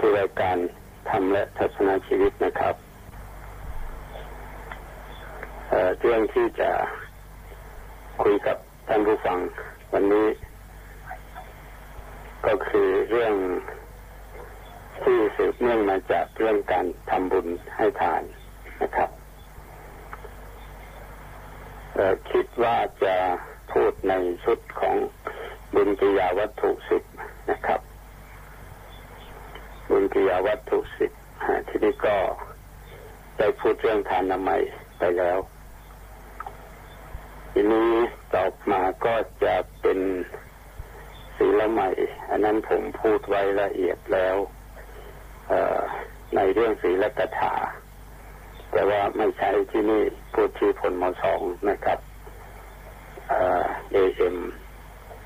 คือรายการธรรมและทัศนชีวิตนะครับเรื่องที่จะคุยกับท่านผู้ฟังวันนี้ก็คือเรื่องที่สืบเนื่องมาจากเรื่องการทำบุญให้ทานนะครับคิดว่าจะพูดในชุดของบุญกิริยาวัตถุสิบนะครับบุญกิริยาวัตถุสิบที่นี่ก็ได้พูดเรื่องทานนามัยไปแล้วทีนี้ต่อมาก็จะเป็นศีลใหม่อันนั้นผมพูดไว้ละเอียดแล้วในเรื่องศีลกถาแต่ว่าไม่ใช่ที่นี่พูดที่ผลม.2 นะครับAM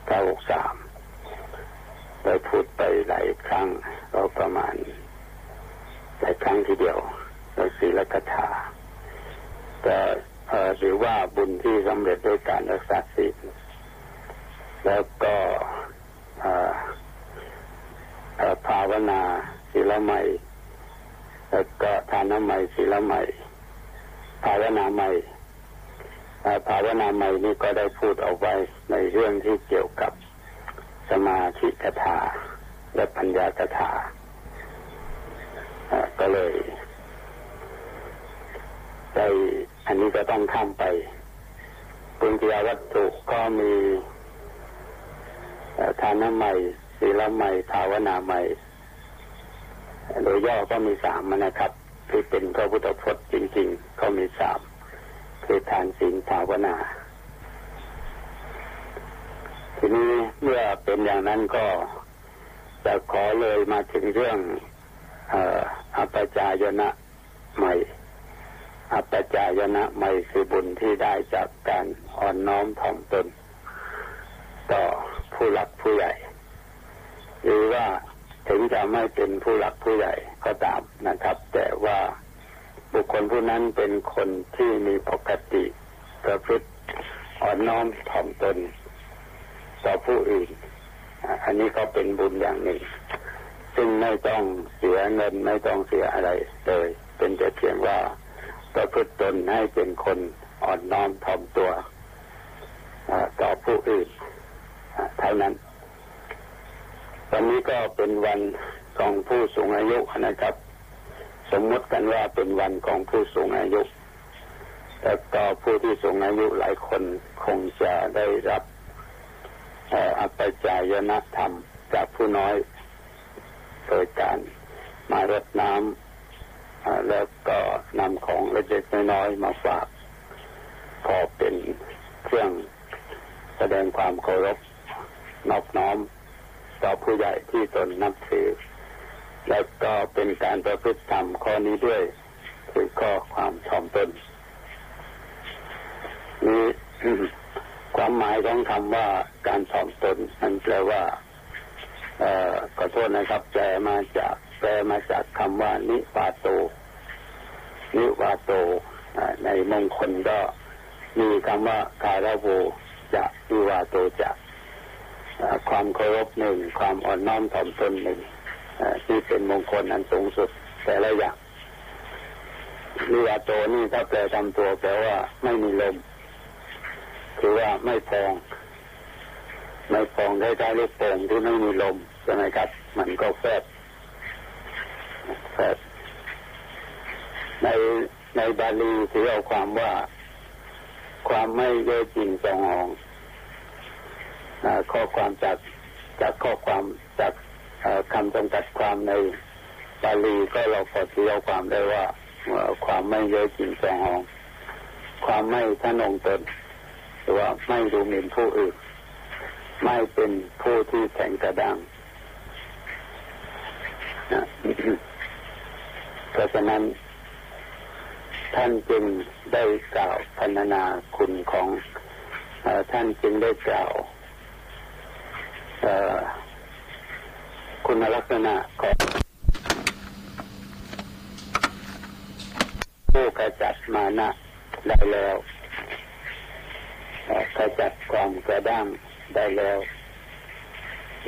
963ได้พูดไปหลายครั้งก็ประมาณหลายครั้งทีเดียวในศีลกถาแต่หรือว่าบุญที่สำเร็จด้วยการรักษาศีลแล้วก็ภาวนาศีลใหม่แล้วก็ทานใหม่ศีลใหม่ภาวนาใหม่ภาวนาใหม่นี่ก็ได้พูดเอาไว้ในเรื่องที่เกี่ยวกับสมาธิกถาและปัญญากถาก็เลยได้อันนี้ก็ต้องข้ามไปบุญกิริยาวัตถุก็มีทานใหม่ศีลใหม่ภาวนาใหม่โดยย่อก็มีสามนะครับที่เป็นพระพุทธพจน์จริงๆก็มีสามคือทานศีลภาวนาทีนี้เมื่อเป็นอย่างนั้นก็จะขอเลยมาถึงเรื่องอัปปจายนะใหม่อัปปจายนะใหม่คือบุญที่ได้จากการอ่อนน้อมถ่อมตนต่อผู้หลักผู้ใหญ่หรือว่าถึงจะไม่เป็นผู้หลักผู้ใหญ่ก็ตามนะครับแต่ว่าบุคคลผู้นั้นเป็นคนที่มีปกติประพฤติอ่อนน้อมถ่อมตนต่อผู้อื่นอันนี้ก็เป็นบุญอย่างหนึ่งซึ่งไม่ต้องเสียเงินไม่ต้องเสียอะไรเลยเป็นแต่เพียงว่าประพฤติตนให้เป็นคนอ่อนน้อมถ่อมตัวต่อผู้อื่นเท่านั้นวันนี้ก็เป็นวันของผู้สูงอายุนะครับสมมติกันว่าเป็นวันของผู้สูงอายุแต่ก็ผู้ที่สูงอายุหลายคนคงจะได้รับอัปปจายนะธรรมจากผู้น้อยโดยการมารดน้ำแล้วก็นำของเล็กๆน้อยๆมาฝากพอเป็นเครื่องแสดงความเคารพนอบน้อมต่อผู้ใหญ่ที่ตนนับถือแล้วก็เป็นการประพฤติธรรมข้อนี้ด้วยคือข้อความถ่อมตนนี่ ความหมายของคำว่าการถ่อมตนมันแปลว่าขอโทษนะครับแปลมาจากคำว่านิวาโตในมงคลก็มีคำว่าคารวะจะนิวาโตจะความเคารพหนึ่งความอ่อนน้อมถ่อมตนหนึ่งที่เป็นมงคลอันสูงสุดแต่ละอย่างนิวาโตนี่ถ้าแปลตามตัวแปลว่าไม่มีลมคือว่าไม่ฟองได้ลูกโป่งที่ไม่มีลมใช่ไหมครับมันก็แฟบในบาลีถือเอาความว่าความไม่เย่อหยิ่งจองหองข้อความจากข้อความจากคำจำกัดความในบาลีก็เราพอตีเอาความได้ว่าความไม่เย่อหยิ่งจองหองความไม่ทะนงตนหรือว่าไม่ดูหมิ่นผู้อื่นไม่เป็นผู้ที่แข็งกระด้างเพราะฉะนั้นท่านจึงได้กล่าวพรรณนาคุณของท่านจึงได้กล่าวคุณลักษณะของผู้ขจัดมานะได้แล้วขจัดความกระด้างได้แล้ว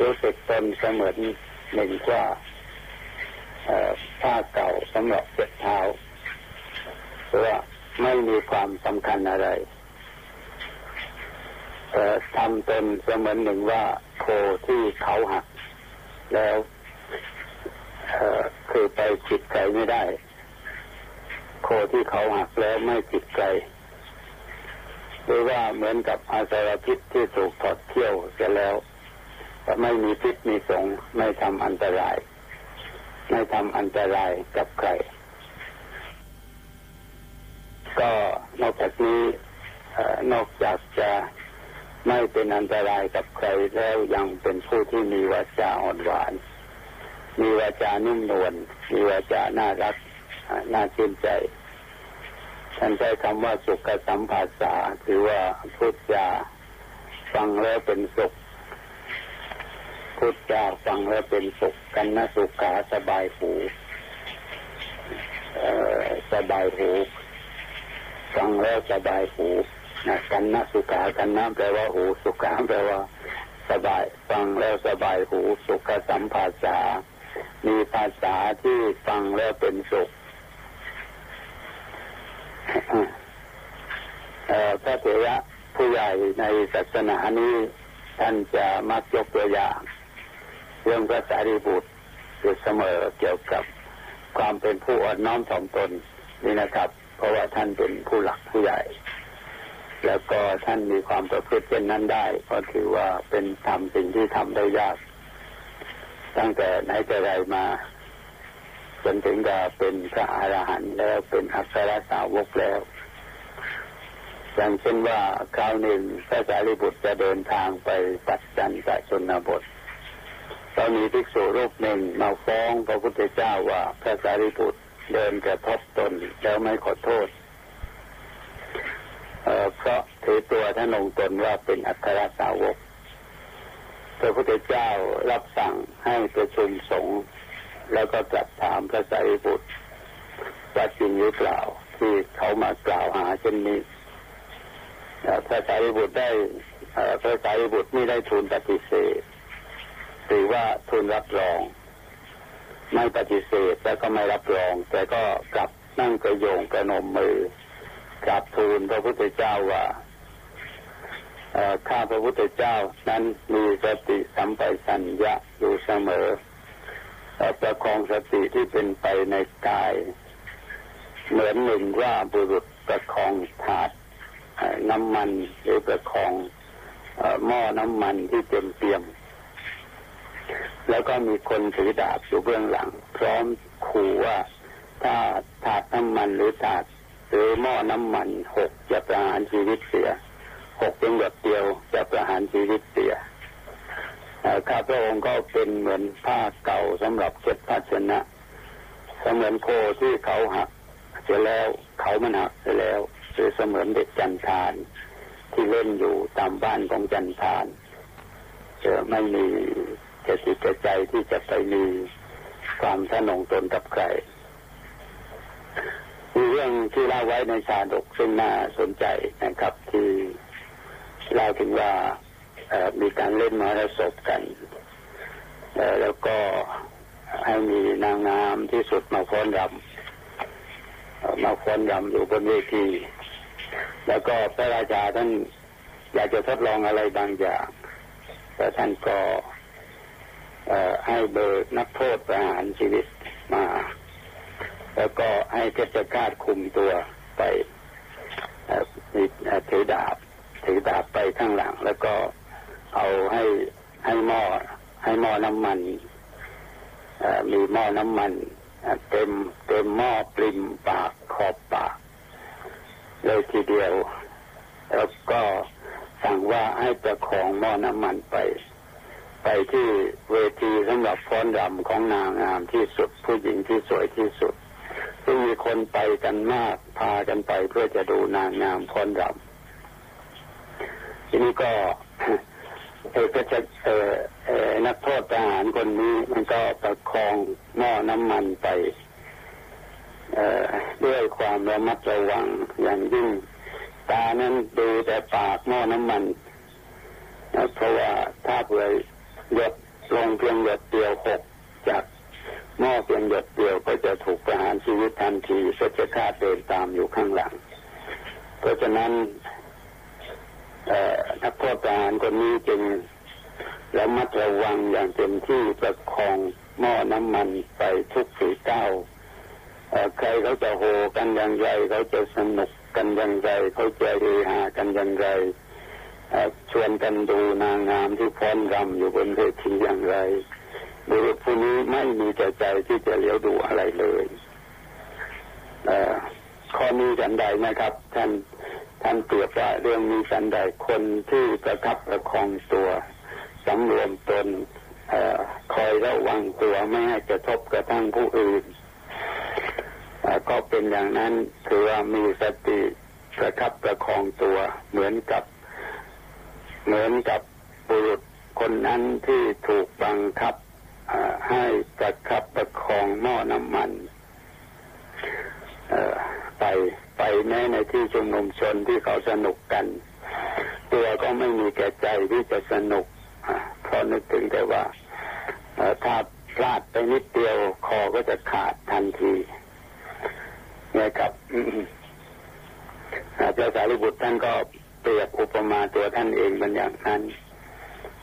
รู้สึกตนเสมือนหนึ่งว่า ผ้าเก่าสำหรับเจ็บเท้าเพราะว่าไม่มีความสำคัญอะไรทำเป็นเสมือนหนึ่งว่าโคที่เขาหักแล้วคือไปจิตใจไม่ได้โคที่เขาหักแล้วไม่จิตใจหรือว่าเหมือนกับอาสาพิษที่ถูกถอดเขี้ยวเสร็จแล้วจะไม่มีพิษมีสงไม่ทำอันตรายไม่ทำอันตรายกับใครก็นอกจากนี้นอกจากจะไม่เป็นอันตรายกับใครแล้วยังเป็นผู้ที่มีวาจาอ่อนหวานมีวาจานุ่มนวลมีวาจาน่ารักน่าชื่นใจท่านใช้คำว่าสุขสัมภาษาคือว่าพูดจาฟังแล้วเป็นสุขพูดจาฟังแล้วเป็นสุขกันนะสุขาสบายหูสบายหูฟังแล้วสบายหูนะกันนะสุขากันนะแปลว่าหูสุขาแปลว่าสบายฟังแล้วสบายหูสุขสัมภาษามีภาษาที่ฟังแล้วเป็นสุขพระเถระผู้ใหญ่ในศาสนานี้ท่านจะมักยกตัวอย่างเรื่องพระสารีบุตรอยู่เสมอเกี่ยวกับความเป็นผู้อ่อนน้อมถ่อมตนนี่นะครับเพราะว่าท่านเป็นผู้หลักผู้ใหญ่แล้วก็ท่านมีความประพฤติเช่นนั้นได้ก็ถือว่าเป็นทำสิ่งที่ทำได้ยากตั้งแต่ไหนแต่ไรมาจนถึงจะเป็นพระอรหันต์แล้วเป็นอัครสาวกแล้วอย่างเช่นว่าคราวหนึ่งพระสารีบุตรจะเดินทางไปปัจจันตชนบทตอนนี้ภิกษุรูปหนึ่งมาฟ้องพระพุทธเจ้าว่าพระสารีบุตรเดินกระทบตนแล้วไม่ขอโทษเพราะถือตัวท่านองค์ตนว่าเป็นอัครสาวกพระพุทธเจ้ารับสั่งให้ประชุมสงฆ์แล้วก็ตรัสถามพระสารีบุตรว่าจริงหรือเปล่าที่เขามากล่าวหาเช่นนี้พระสารีบุตรไม่ได้ทูลปฏิเสธหรือว่าทูลรับรองไม่ปฏิเสธแล้วก็ไม่รับรองแต่ก็กลับนั่งกระโยงกระนมมือกราบทูลพระพุทธเจ้าว่าข้าพระพุทธเจ้านั้นมีสติสัมปชัญญะอยู่เสมอประคองสติที่เป็นไปในกายเหมือนหนึ่งว่าบุรุษประคองถาดน้ำมันหรือประคองหม้อน้ำมันที่เต็มเปี่ยมแล้วก็มีคนถือดาบอยู่เบื้องหลังพร้อมขู่ว่าถ้าถาดน้ำมันหรือถาดหรือหม้อน้ำมันหกจะประหารชีวิตเสียหกเป็นแบบเดียวจะประหารชีวิตเสียข้าพระองค์ก็เป็นเหมือนผ้าเก่าสำหรับเก็บภาชนะเสมือนโคที่เขาหักเสียแล้วเขามันหักเสียแล้วหรือเสมือนเด็กจันทานที่เล่นอยู่ตามบ้านของจันทานจะไม่มีเจตสิกใจที่จะไปมีความทะนงตนกับใครมีเรื่องที่เล่าไว้ในชาดกซึ่งน่าสนใจนะครับที่เล่าถึงว่ามีการเล่นมหรสพกันแล้วก็ให้มีนางงามที่สุดมาฟ้อนรำอยู่บนเวทีแล้วก็พระราชาท่านอยากจะทดลองอะไรบางอย่างแต่ท่านก็ให้เบิกนักโทษประหารชีวิตมาแล้วก็ให้เทศกาลคุมตัวไปถือดาบไปข้างหลังแล้วก็เอาให้หม้อน้ำมันมีหม้อน้ำมันเต็มหม้อปริมปากขอบปากเลยทีเดียวแล้วก็สั่งว่าให้ประคองหม้อน้ำมันไปที่เวทีสำหรับฟ้อนรำของนางงามที่สุดผู้หญิงที่สวยที่สุดซึ่งมีคนไปกันมากพากันไปเพื่อจะดูนางงามฟ้อนรำทีนี้ก็นักโทษทหารคนนี้มันก็ประคองหม้อน้ำมันไปด้วยความระมัดระวังอย่างยิ่งตานั้นดูแต่ปากหม้อน้ำมันเพราะว่าถ้าเผื่อหยดลงเพียงหยดเดียวหกจาก แม้เพียงหยดเดียวก็จะถูกประหารชีวิตทันทีสัจจะฆาตเดินตามอยู่ข้างหลังเพราะฉะนั้นนักโทษประหารคนนี้จึงระมัดระวังอย่างเต็มที่ประคองหม้อน้ำมันไปทุกฝีก้าวใครเขาจะโหกันอย่างไรเขาจะสนุกกันอย่างไรเขาจะเฮฮากันอย่างไรชวนกันดูนางงามที่ฟ้อนรำอยู่บนเวทีอย่างไรบุรุษผู้นี้ไม่มีใจที่จะเลี้ยวดูอะไรเลยข้อนี้ฉันใดนะครับท่านเปรียบว่าเรื่องนี้ฉันใดคนที่ประคับประคองตัวสำรวมตนคอยระวังตัวไม่ให้กระทบกระทั่งผู้อื่นก็เป็นอย่างนั้นถือว่ามีสติประคับประคองตัวเหมือนกับบุรุษคนนั้นที่ถูกบังคับให้ประคับประคองหม้อน้ำมันไปแม้ในที่ชุมนุมชนที่เขาสนุกกันตัวก็ไม่มีแก่ใจที่จะสนุกเพราะนึกถึงแต่ว่าถ้าพลาดไปนิดเดียวคอก็จะขาดทันทีนะครับพระสารีบุตรท่านก็เปรียบอุปมาตัวท่านเองเป็นอย่างนั้น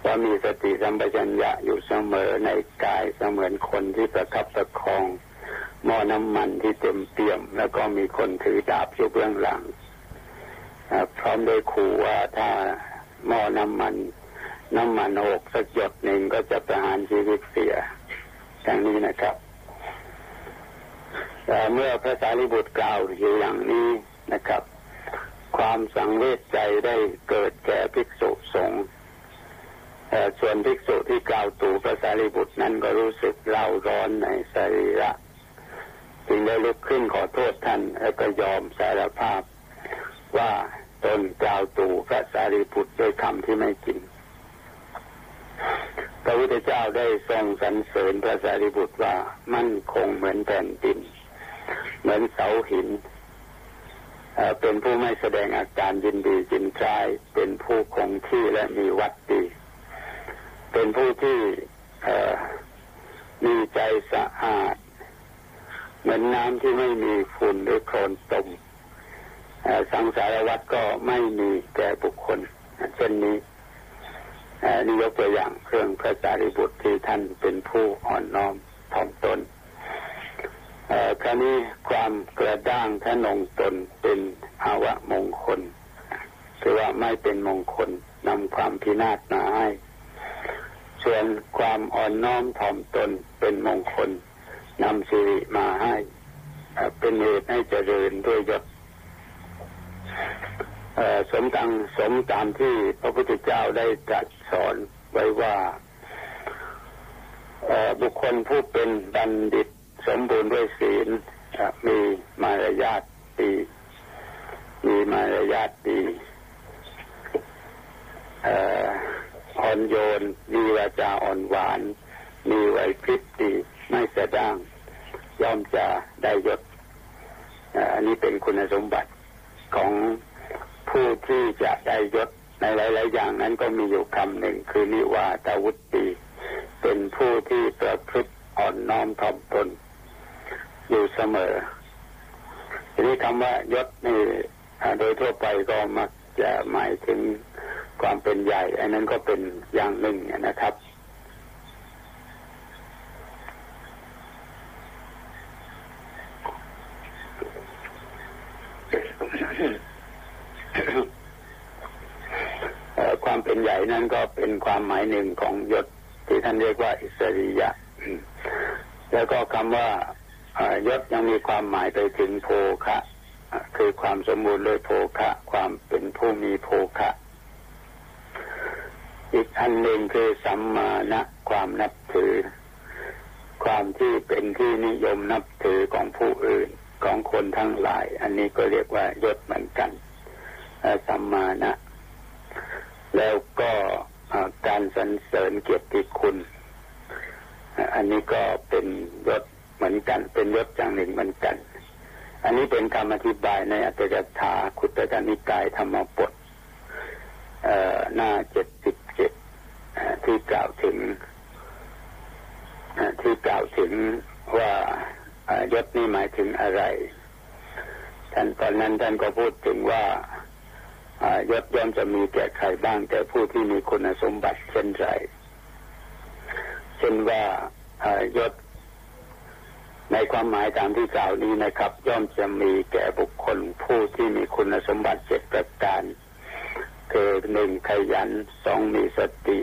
ว่ามีสติสัมปชัญญะอยู่เสมอในกายเสมือนคนที่ประคับประคองหม้อน้ำมันที่เต็มเปี่ยมแล้วก็มีคนถือดาบอยู่เบื้องหลังพร้อมด้วยขู่ว่าถ้าหม้อน้ำมันหกสักหยดหนึ่งก็จะประหารชีวิตเสียอย่างนี้นะครับเมื่อพระสารีบุตรกล่าวอย่างนี้นะครับความสังเวชใจได้เกิดแก่ภิกษุสงฆ์ส่วนภิกษุที่กล่าวตู่พระสารีบุตรนั้นก็รู้สึกเล่าร้อนในสรีระจึงได้ลุกขึ้นขอโทษท่านแล้วก็ยอมสารภาพว่าตนกล่าวตู่พระสารีบุตรด้วยคำที่ไม่จริงพระพุทธเจ้าได้ทรงสรรเสริญพระสารีบุตรว่ามั่นคงเหมือนแผ่นดินเหมือนเสาหินเป็นผู้ไม่แสดงอาการยินดียินร้ายเป็นผู้คงที่และมีวัตติเป็นผู้ที่มีใจสะอาดเหมือนน้ำที่ไม่มีฝุ่นหรือโคลนตมสังสารวัฏก็ไม่มีแก่บุคคลเช่นนี้นี่ยกตัวอย่างเรื่องพระสารีบุตรที่ท่านเป็นผู้อ่อนน้อมถ่อมตนคราวนี้ความกระด้างทะนงตนเป็นอวมงคลคือว่าไม่เป็นมงคลนำความพินาศมาให้ส่วนความอ่อนน้อมถ่อมตนเป็นมงคลนำสิริมาให้เป็นเหตุให้เจริญด้วยยศสมตามที่พระพุทธเจ้าได้ตรัสสอนไว้ว่าบุคคลผู้เป็นบัณฑิตสมบูรณ์ด้วยศีลมีมารยาทดีอ่อนโยนมีวาจาอ่อนหวานมีไหวพริบดีไม่สะด้างย่อมจะได้ยศอันนี้เป็นคุณสมบัติของผู้ที่จะได้ยศในหลายๆอย่างนั้นก็มีอยู่คำหนึ่งคือนิวาตาวุติเป็นผู้ที่ประพฤติอ่อนน้อมถ่อมตนอยู่เสมอทีนี้คำว่ายศนี่โดยทั่วไปก็มักจะหมายถึงความเป็นใหญ่อันนั้นก็เป็นอย่างหนึ่งนะครับความเป็นใหญ่นั้นก็เป็นความหมายหนึ่งของยศที่ท่านเรียกว่าอิสริยะแล้วก็คำว่ายศยังมีความหมายไปถึงโภคะคือความสมบูรณ์ด้วยโภคะความเป็นผู้มีโภคะอีกอันหนึ่งคือสัมมานะความนับถือความที่เป็นที่นิยมนับถือของผู้อื่นของคนทั้งหลายอันนี้ก็เรียกว่ายศเหมือนกันสัมมานะแล้วก็การสรรเสริญเกียรติคุณอันนี้ก็เป็นยศเหมือนกันเป็นยศอย่างหนึ่งเหมือนกันอันนี้เป็นคำอธิบายในอัตถกถาขุตตกนิกายธรรมบทหน้า77ที่กล่าวถึง กล่าวถึงว่ายศนี่หมายถึงอะไรท่านตอนนั้นท่านก็พูดถึงว่ายศย่อมจะมีแก่ใครบ้างแต่ผู้ที่มีคุณสมบัติเช่นไรเช่นว่ายศในความหมายตามที่กล่าวนี้นะครับย่อมจะมีแก่บุคคลผู้ที่มีคุณสมบัติเจ็ดประการคือ 1. ขยัน 2. มีสติ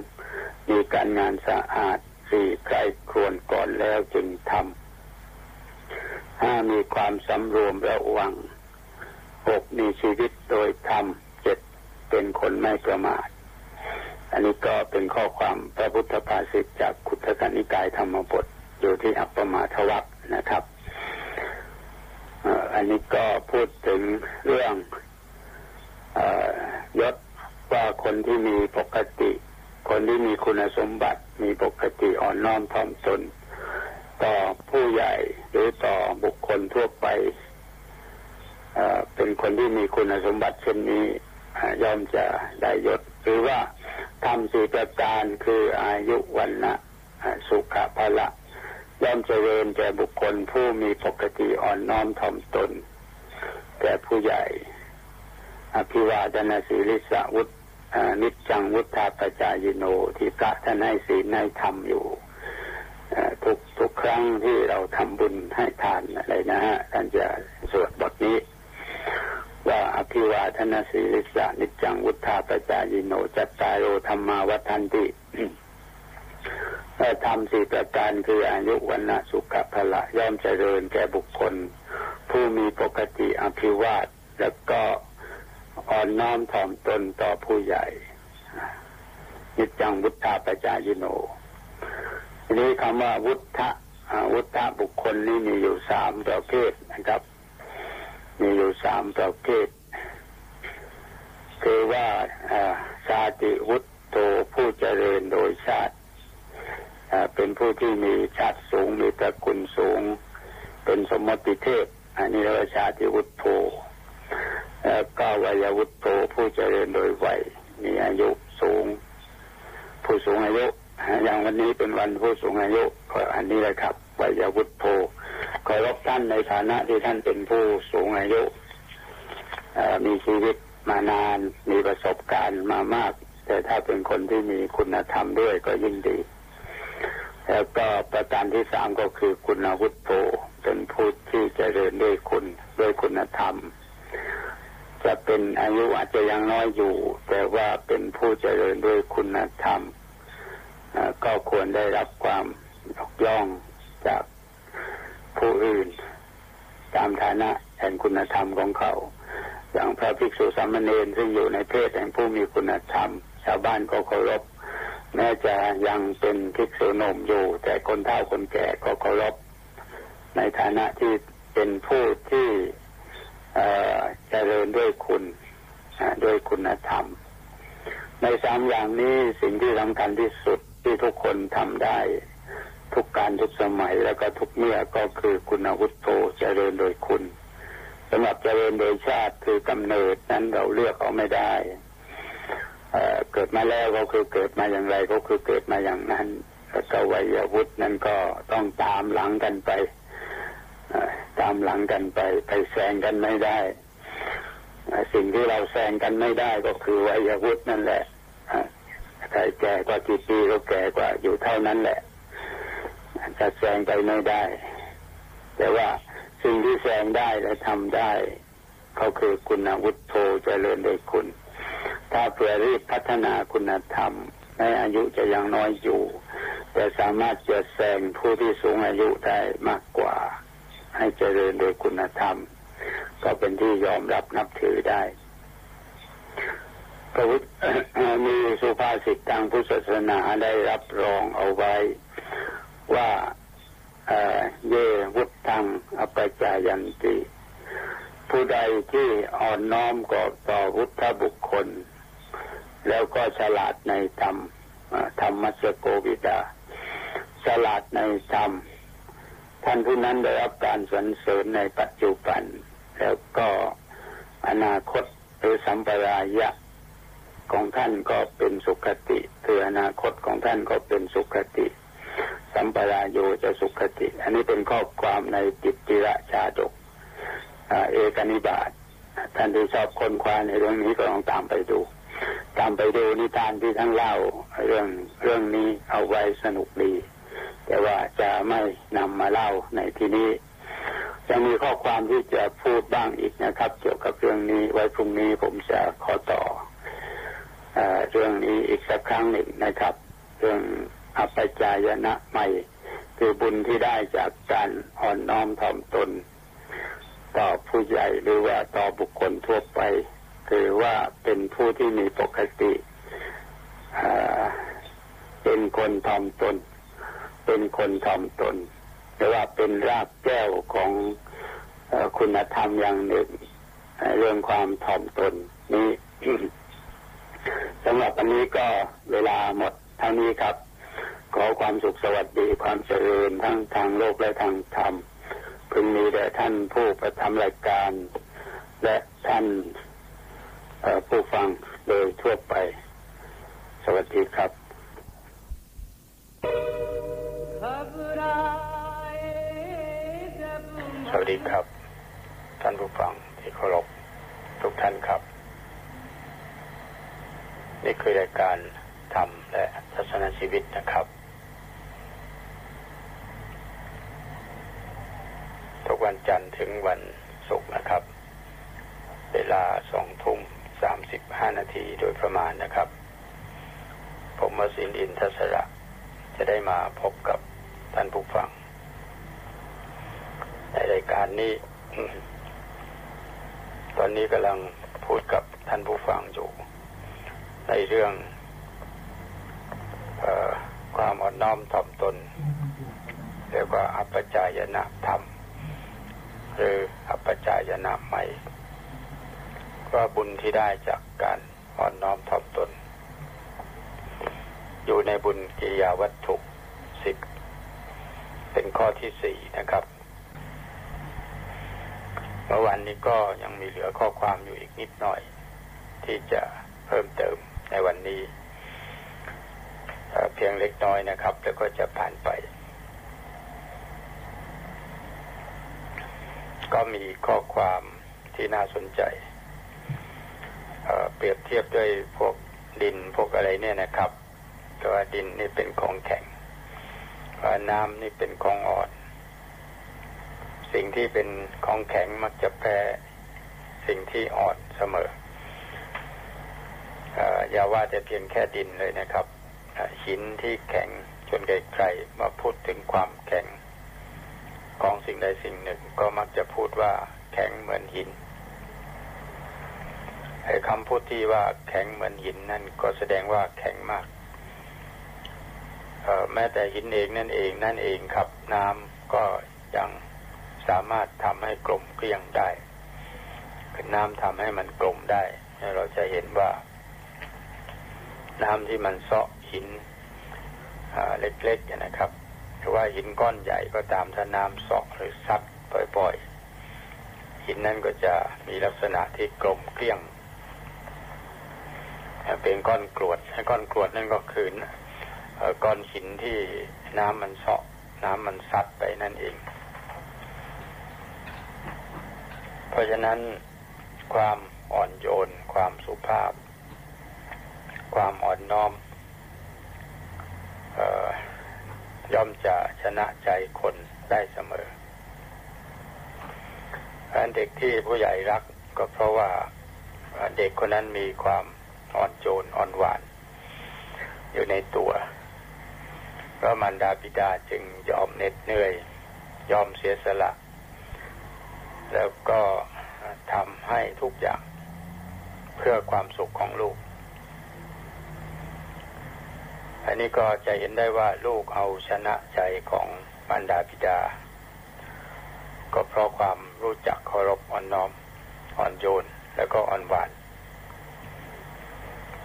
3. มีการงานสะอาด 4. ใคร่ครวญก่อนแล้วจึงทำ 5. มีความสำรวมระวัง 6. มีชีวิตโดยธรรม 7. เป็นคนไม่ประมาทอันนี้ก็เป็นข้อความพระพุทธภาษิตจากขุททกนิกายธรรมบทอยู่ที่อัปปมาทวรรคนะครับอันนี้ก็พูดถึงเรื่องยศว่าคนที่มีปกติคนที่มีคุณสมบัติมีปกติอ่อนน้อมถ่อมตนต่อผู้ใหญ่หรือต่อบุคคลทั่วไปเป็นคนที่มีคุณสมบัติเช่นนี้ย่อมจะได้ยศหรือว่าธรรมสี่ประการคืออายุวันนะสุขะพละย่อมเจริญแก่บุคคลผู้มีปกติอ่อนน้อมถ่อมตนแก่ผู้ใหญ่อภิวาทนาสีลิสะวุฒนิจจังวุฒาปจายโนที่พระท่านให้ศีลให้ธรรมอยู่ทุกครั้งที่เราทำบุญให้ทานอะไรนะฮะท่านจะสวดบทนี้ว่าอภิวาทนาสีลิสะนิจจังวุฒาปจายโนจัตตาโรธรรมาวัฏันติธรรมสี่ประการคืออายุวันนะสุขภละย่อมเจริญแก่บุคคลผู้มีปกติอภิวาทแล้วก็อ่อนน้อมถ่อมตนต่อผู้ใหญ่นิจจังวุฒาปจายโนทีนี้คำว่าวุฒะบุคคลนี้มีอยู่สามประเภทนะครับมีอยู่สามประเภทคือว่าชาติวุฒโธผู้เจริญโดยชาติเป็นผู้ที่มีชาติสูงมีตระกูลสูงเป็นสมมติเทพอันนี้เรียกว่าชาติวุฒโธก็วัยวุฒโธผู้เจริญโดยวัยมีอายุสูงผู้สูงอายุอย่างวันนี้เป็นวันผู้สูงอายุอันนี้แหละครับวัยวุฒโธขอรับท่านในฐานะที่ท่านเป็นผู้สูงอายุมีชีวิตมานานมีประสบการณ์มามากแต่ถ้าเป็นคนที่มีคุณธรรมด้วยก็ยิ่งดีแล้วก็ประการที่สามก็คือคุณวุฒโธเป็นผู้ที่เจริญด้วยคุณด้วยคุณธรรมจะเป็นอายุอาจจะยังน้อยอยู่แต่ว่าเป็นผู้เจริญด้วยคุณธรรมก็ควรได้รับความยกย่องจากผู้อื่นตามฐานะแห่งคุณธรรมของเขาอย่างพระภิกษุสามเณรซึ่งอยู่ในเพศแห่งผู้มีคุณธรรมชาวบ้านก็เคารพแม้จะยังเป็นภิกษุหนุ่มอยู่แต่คนเฒ่าคนแก่ก็เคารพในฐานะที่เป็นผู้ที่เจริญด้วยคุณด้วยคุณธรรมในสามอย่างนี้สิ่งที่สำคัญที่สุดที่ทุกคนทำได้ทุกการทุกสมัยแล้วก็ทุกเมื่อก็คือคุณวุฒโธเจริญโดยคุณสำหรับเจริญโดยชาติคือกำเนิดนั้นเราเลือกเอาไม่ได้เกิดมาแล้วก็คือเกิดมาอย่างไรก็คือเกิดมาอย่างนั้นแล้วก็วัยวุฒินั้นก็ต้องตามหลังกันไปไปแซงกันไม่ได้สิ่งที่เราแซงกันไม่ได้ก็คือวัยวุฒินั่นแหละใครแก่กว่ากี่ปีก็แก่กว่าอยู่เท่านั้นแหละจะแซงไปไม่ได้แต่ว่าสิ่งที่แซงได้และทำได้ก็คือคุณวุฒโธเจริญโดยคุณถ้าเพื่อรีบพัฒนาคุณธรรมในอายุจะยังน้อยอยู่แต่สามารถจะแซงผู้ที่สูงอายุได้มากกว่าให้เจริญโดยคุณธรรมก็เป็นที่ยอมรับนับถือได้พระพุทธมีสุภาษิตทางพุทธศาสนาได้รับรองเอาไว้ว่าเยวุฒังอปัจจายันติผู้ใดที่อ่อนน้อมต่อวุฒบุคคลแล้วก็ฉลาดในธรรมธรรมมัสสโกวิดาฉลาดในธรรมท่านผู้นั้นได้รับการสรรเสริญในปัจจุบันแล้วก็อนาคตหรือสัมปรายะของท่านก็เป็นสุคติคืออนาคตของท่านก็เป็นสุคติสัม ปราโยจะสุขติอันนี้เป็นข้อความในติติระชาดกเอกนิบาตท่านที่ชอบค้นคว้าในเรื่องนี้ก็ลองตามไปดูนิทานที่ท่านเล่าเรื่องนี้เอาไว้สนุกดีแต่ว่าจะไม่นำมาเล่าในที่นี้จะมีข้อความที่จะพูดบ้างอีกนะครับเกี่ยวกับเรื่องนี้ไว้พรุ่งนี้ผมจะขอต่อเรื่องนี้อีกสักครั้งหนึ่งนะครับเรื่องอปัจจายนะใหม่คือบุญที่ได้จากการอ่อนน้อมถ่อมตนต่อผู้ใหญ่หรือว่าต่อบุคคลทั่วไปคือว่าเป็นผู้ที่มีปกติเป็นคนถ่อมตนหรือว่าเป็นรากแก้วของคุณธรรมอย่างหนึ่งเรื่องความถ่อมตนนี้ สำหรับวันนี้ก็เวลาหมดเท่านี้ครับขอความสุขสวัสดีความเจริญทั้งทางโลกและทางธรรมพึงมีแด่ท่านผู้ประทำรายการและท่านผู้ฟังโดยทั่วไปสวัสดีครับสวัสดีครับท่านผู้ฟังที่เคารพทุกท่านครับนี่คือรายการธรรมและศาสนาชีวิตนะครับทุกวันจันทร์ถึงวันศุกร์นะครับเวลา 20:35 น.โดยประมาณนะครับผมวสินทร์อินทสระจะได้มาพบกับท่านผู้ฟังในรายการนี้ตอนนี้กำลังพูดกับท่านผู้ฟังอยู่ในเรื่องความอ่อนน้อมถ่อมตนเรียกว่าอัปปจายนะธรรมหรืออัปปจายนะใหม่ว่าบุญที่ได้จากการอ่อนน้อมถ่อมตนอยู่ในบุญกิริยาวัตถุ10เป็นข้อที่4นะครับเมื่อวันนี้ก็ยังมีเหลือข้อความอยู่อีกนิดหน่อยที่จะเพิ่มเติมในวันนี้เพียงเล็กน้อยนะครับแล้วก็จะผ่านไปก็มีข้อความที่น่าสนใจเปรียบเทียบด้วยพวกดินพวกอะไรเนี่ยนะครับตัวดินนี่เป็นของแข็งน้ำนี่เป็นของอ่อนสิ่งที่เป็นของแข็งมักจะแพ้สิ่งที่อ่อนเสมออย่าว่าแต่เพียงแค่ดินเลยนะครับหินที่แข็งจนใครๆมาพูดถึงความแข็งของสิ่งใดสิ่งหนึ่งก็มักจะพูดว่าแข็งเหมือนหินไอ้คำพูดที่ว่าแข็งเหมือนหินนั่นก็แสดงว่าแข็งมากแม้แต่หินเองนั่นเองครับน้ำก็ยังสามารถทำให้กลมเกลี้ยงได้น้ำทำให้มันกลมได้เราจะเห็นว่าน้ำที่มันเซาะหินเล็กๆนะครับหรือว่าหินก้อนใหญ่ก็ตามถ้าน้ำเซาะหรือซัดบ่อยๆหินนั้นก็จะมีลักษณะที่กลมเกลี้ยงเป็นก้อนกรวดก้อนกรวดนั่นก็คือก้อนหินที่น้ำมันเซาะน้ำมันซัดไปนั่นเองเพราะฉะนั้นความอ่อนโยนความสุภาพความอ่อนน้อมย่อมจะชนะใจคนได้เสมอการเด็กที่ผู้ใหญ่รักก็เพราะว่าเด็กคนนั้นมีความอ่อนโยนอ่อนหวานอยู่ในตัวเพราะมารดาบิดาจึงยอมเหน็ดเหนื่อยยอมเสียสละแล้วก็ทำให้ทุกอย่างเพื่อความสุขของลูกอันนี้ก็จะเห็นได้ว่าลูกเอาชนะใจของมารดาบิดาก็เพราะความรู้จักเคารพอ่อนน้อมอ่อนโยนแล้วก็อ่อนหวาน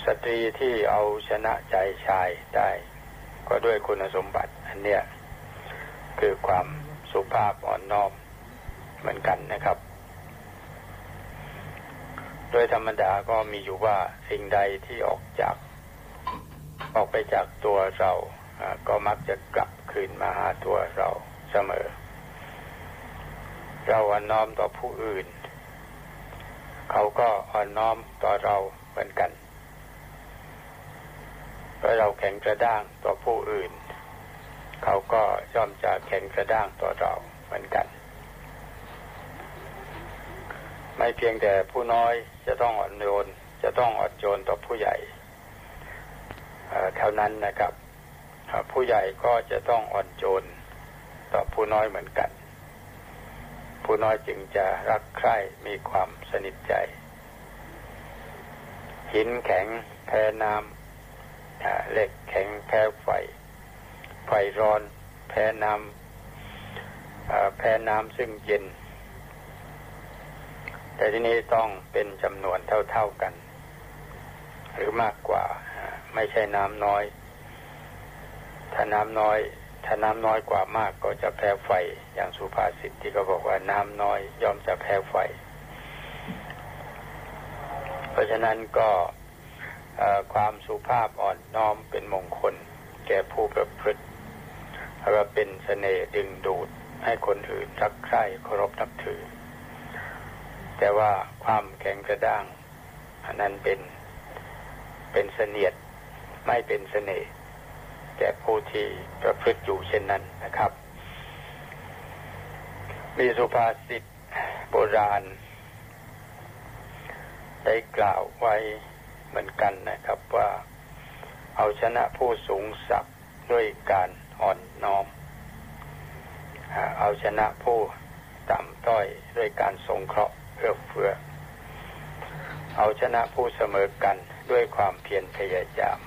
สตรีที่เอาชนะใจชายได้ก็ด้วยคุณสมบัติอันเนี้ยคือความสุภาพอ่อนน้อมเหมือนกันนะครับโดยธรรมดาก็มีอยู่ว่าสิ่งใดที่ออกไปจากตัวเราก็มักจะกลับ คืนมาหาตัวเราเสมอเราอ่อนน้อมต่อผู้อื่นเขาก็อ่อนน้อมต่อเราเหมือนกันเพราะเราแข็งกระด้างต่อผู้อื่นเขาก็ย่อมจะแข็งกระด้างต่อเราเหมือนกันไม่เพียงแต่ผู้น้อยจะต้องอ่อนโยนจะต้องอดโยนต่อผู้ใหญ่เท่านั้นนะครับผู้ใหญ่ก็จะต้องอ่อนโยนต่อผู้น้อยเหมือนกันผู้น้อยจึงจะรักใคร่มีความสนิทใจหินแข็งแพ้น้ำเหล็กแข็งแพ้ไฟไฟร้อนแพ้น้ำซึ่งเย็นแต่ที่นี้ต้องเป็นจำนวนเท่าๆกันหรือมากกว่าไม่ใช่น้ำน้อยถ้าน้ำน้อยกว่ามากก็จะแพ้ไฟอย่างสุภาษิตที่เขาบอกว่าน้ำน้อยย่อมจะแพ้ไฟเพราะฉะนั้นก็ความสุภาพอ่อนน้อมเป็นมงคลแก่ผู้ประพฤติและเป็นเสน่ห์ดึงดูดให้คนอื่นรักใคร่เคารพนับถือแต่ว่าความแข็งกระด้างอันนั้นเป็นเสนียดไม่เป็นเสน่ห์แก่ผู้ที่ประพฤติอยู่เช่นนั้นนะครับมีสุภาษิตโบราณได้กล่าวไว้เหมือนกันนะครับว่าเอาชนะผู้สูงศักดิ์ด้วยการอ่อนน้อมเอาชนะผู้ต่ำต้อยด้วยการสงเคราะห์เอื้อเฟื้อเอาชนะผู้เสมอกันด้วยความเพียรพยายาม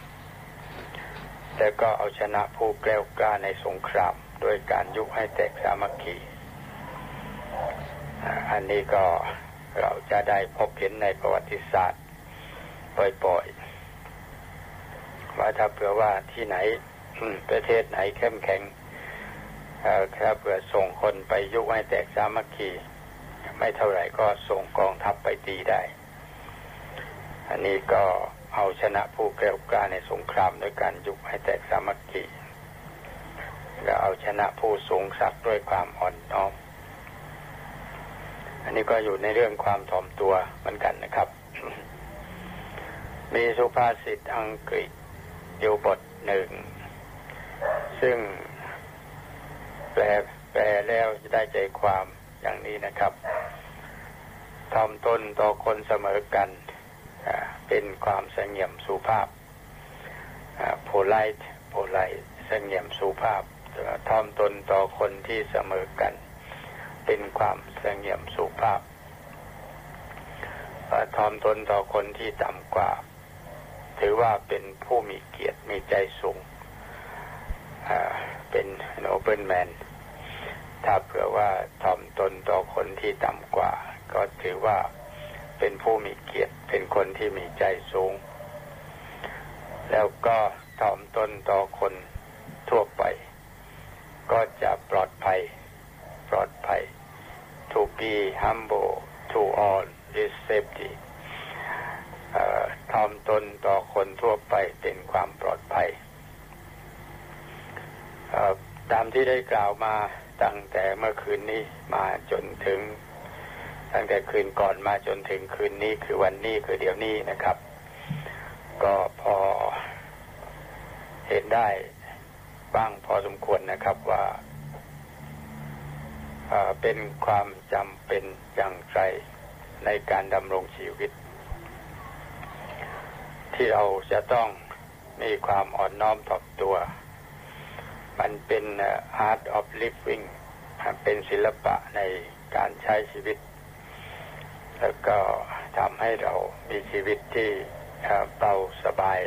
แต่ก็เอาชนะผู้แกล้วกล้าในสงครามด้วยการยุให้แตกสามัคคีอันนี้ก็เราจะได้พบเห็นในประวัติศาสตร์บ่อยๆว่าถ้าเผื่อว่าที่ไหนประเทศไหนเข้มแข็งถ้าเผื่อส่งคนไปยุให้แตกสามัคคีไม่เท่าไหร่ก็ส่งกองทัพไปตีได้อันนี้ก็เอาชนะผู้แกล้วกล้าในสงครามด้วยการยุให้แตกสามัคคีและเอาชนะผู้สูงศักดิ์ด้วยความอ่อนน้อมอันนี้ก็อยู่ในเรื่องความถ่อมตัวเหมือนกันนะครับ มีสุภาษิตอังกฤษอยู่บทหนึ่งซึ่งแปลแล้วจะได้ใจความอย่างนี้นะครับถ่อมตนต่อคนเสมอกันเป็นความเสงี่ยมสุภาพpolite เสงี่ยมสุภาพถ่อมตนต่อคนที่เสมอกันเป็นความเสงี่ยมสุภาพถ่อมตนต่อคนที่ต่ำกว่าถือว่าเป็นผู้มีเกียรติมีใจสูงเป็น open man ถ้าเผื่อว่าถ่อมตนต่อคนที่ต่ำกว่าก็ถือว่าเป็นผู้มีเกียรติเป็นคนที่มีใจสูงแล้วก็ถ่อมตนต่อคนทั่วไปก็จะปลอดภัย To be humble to all is safety ถ่อมตนต่อคนทั่วไปเป็นความปลอดภัยตามที่ได้กล่าวมาตั้งแต่เมื่อคืนนี้มาจนถึงตั้งแต่คืนก่อนมาจนถึงคืนนี้คือวันนี้คือเดี๋ยวนี้นะครับก็พอเห็นได้บ้างพอสมควรนะครับว่าเป็นความจำเป็นอย่างไรในการดำรงชีวิตที่เราจะต้องมีความอ่อนน้อมถ่อมตัวมันเป็น art of living เป็นศิลปะในการใช้ชีวิตแล้วก็ทำให้เรามีชีวิตที่เบาสบาย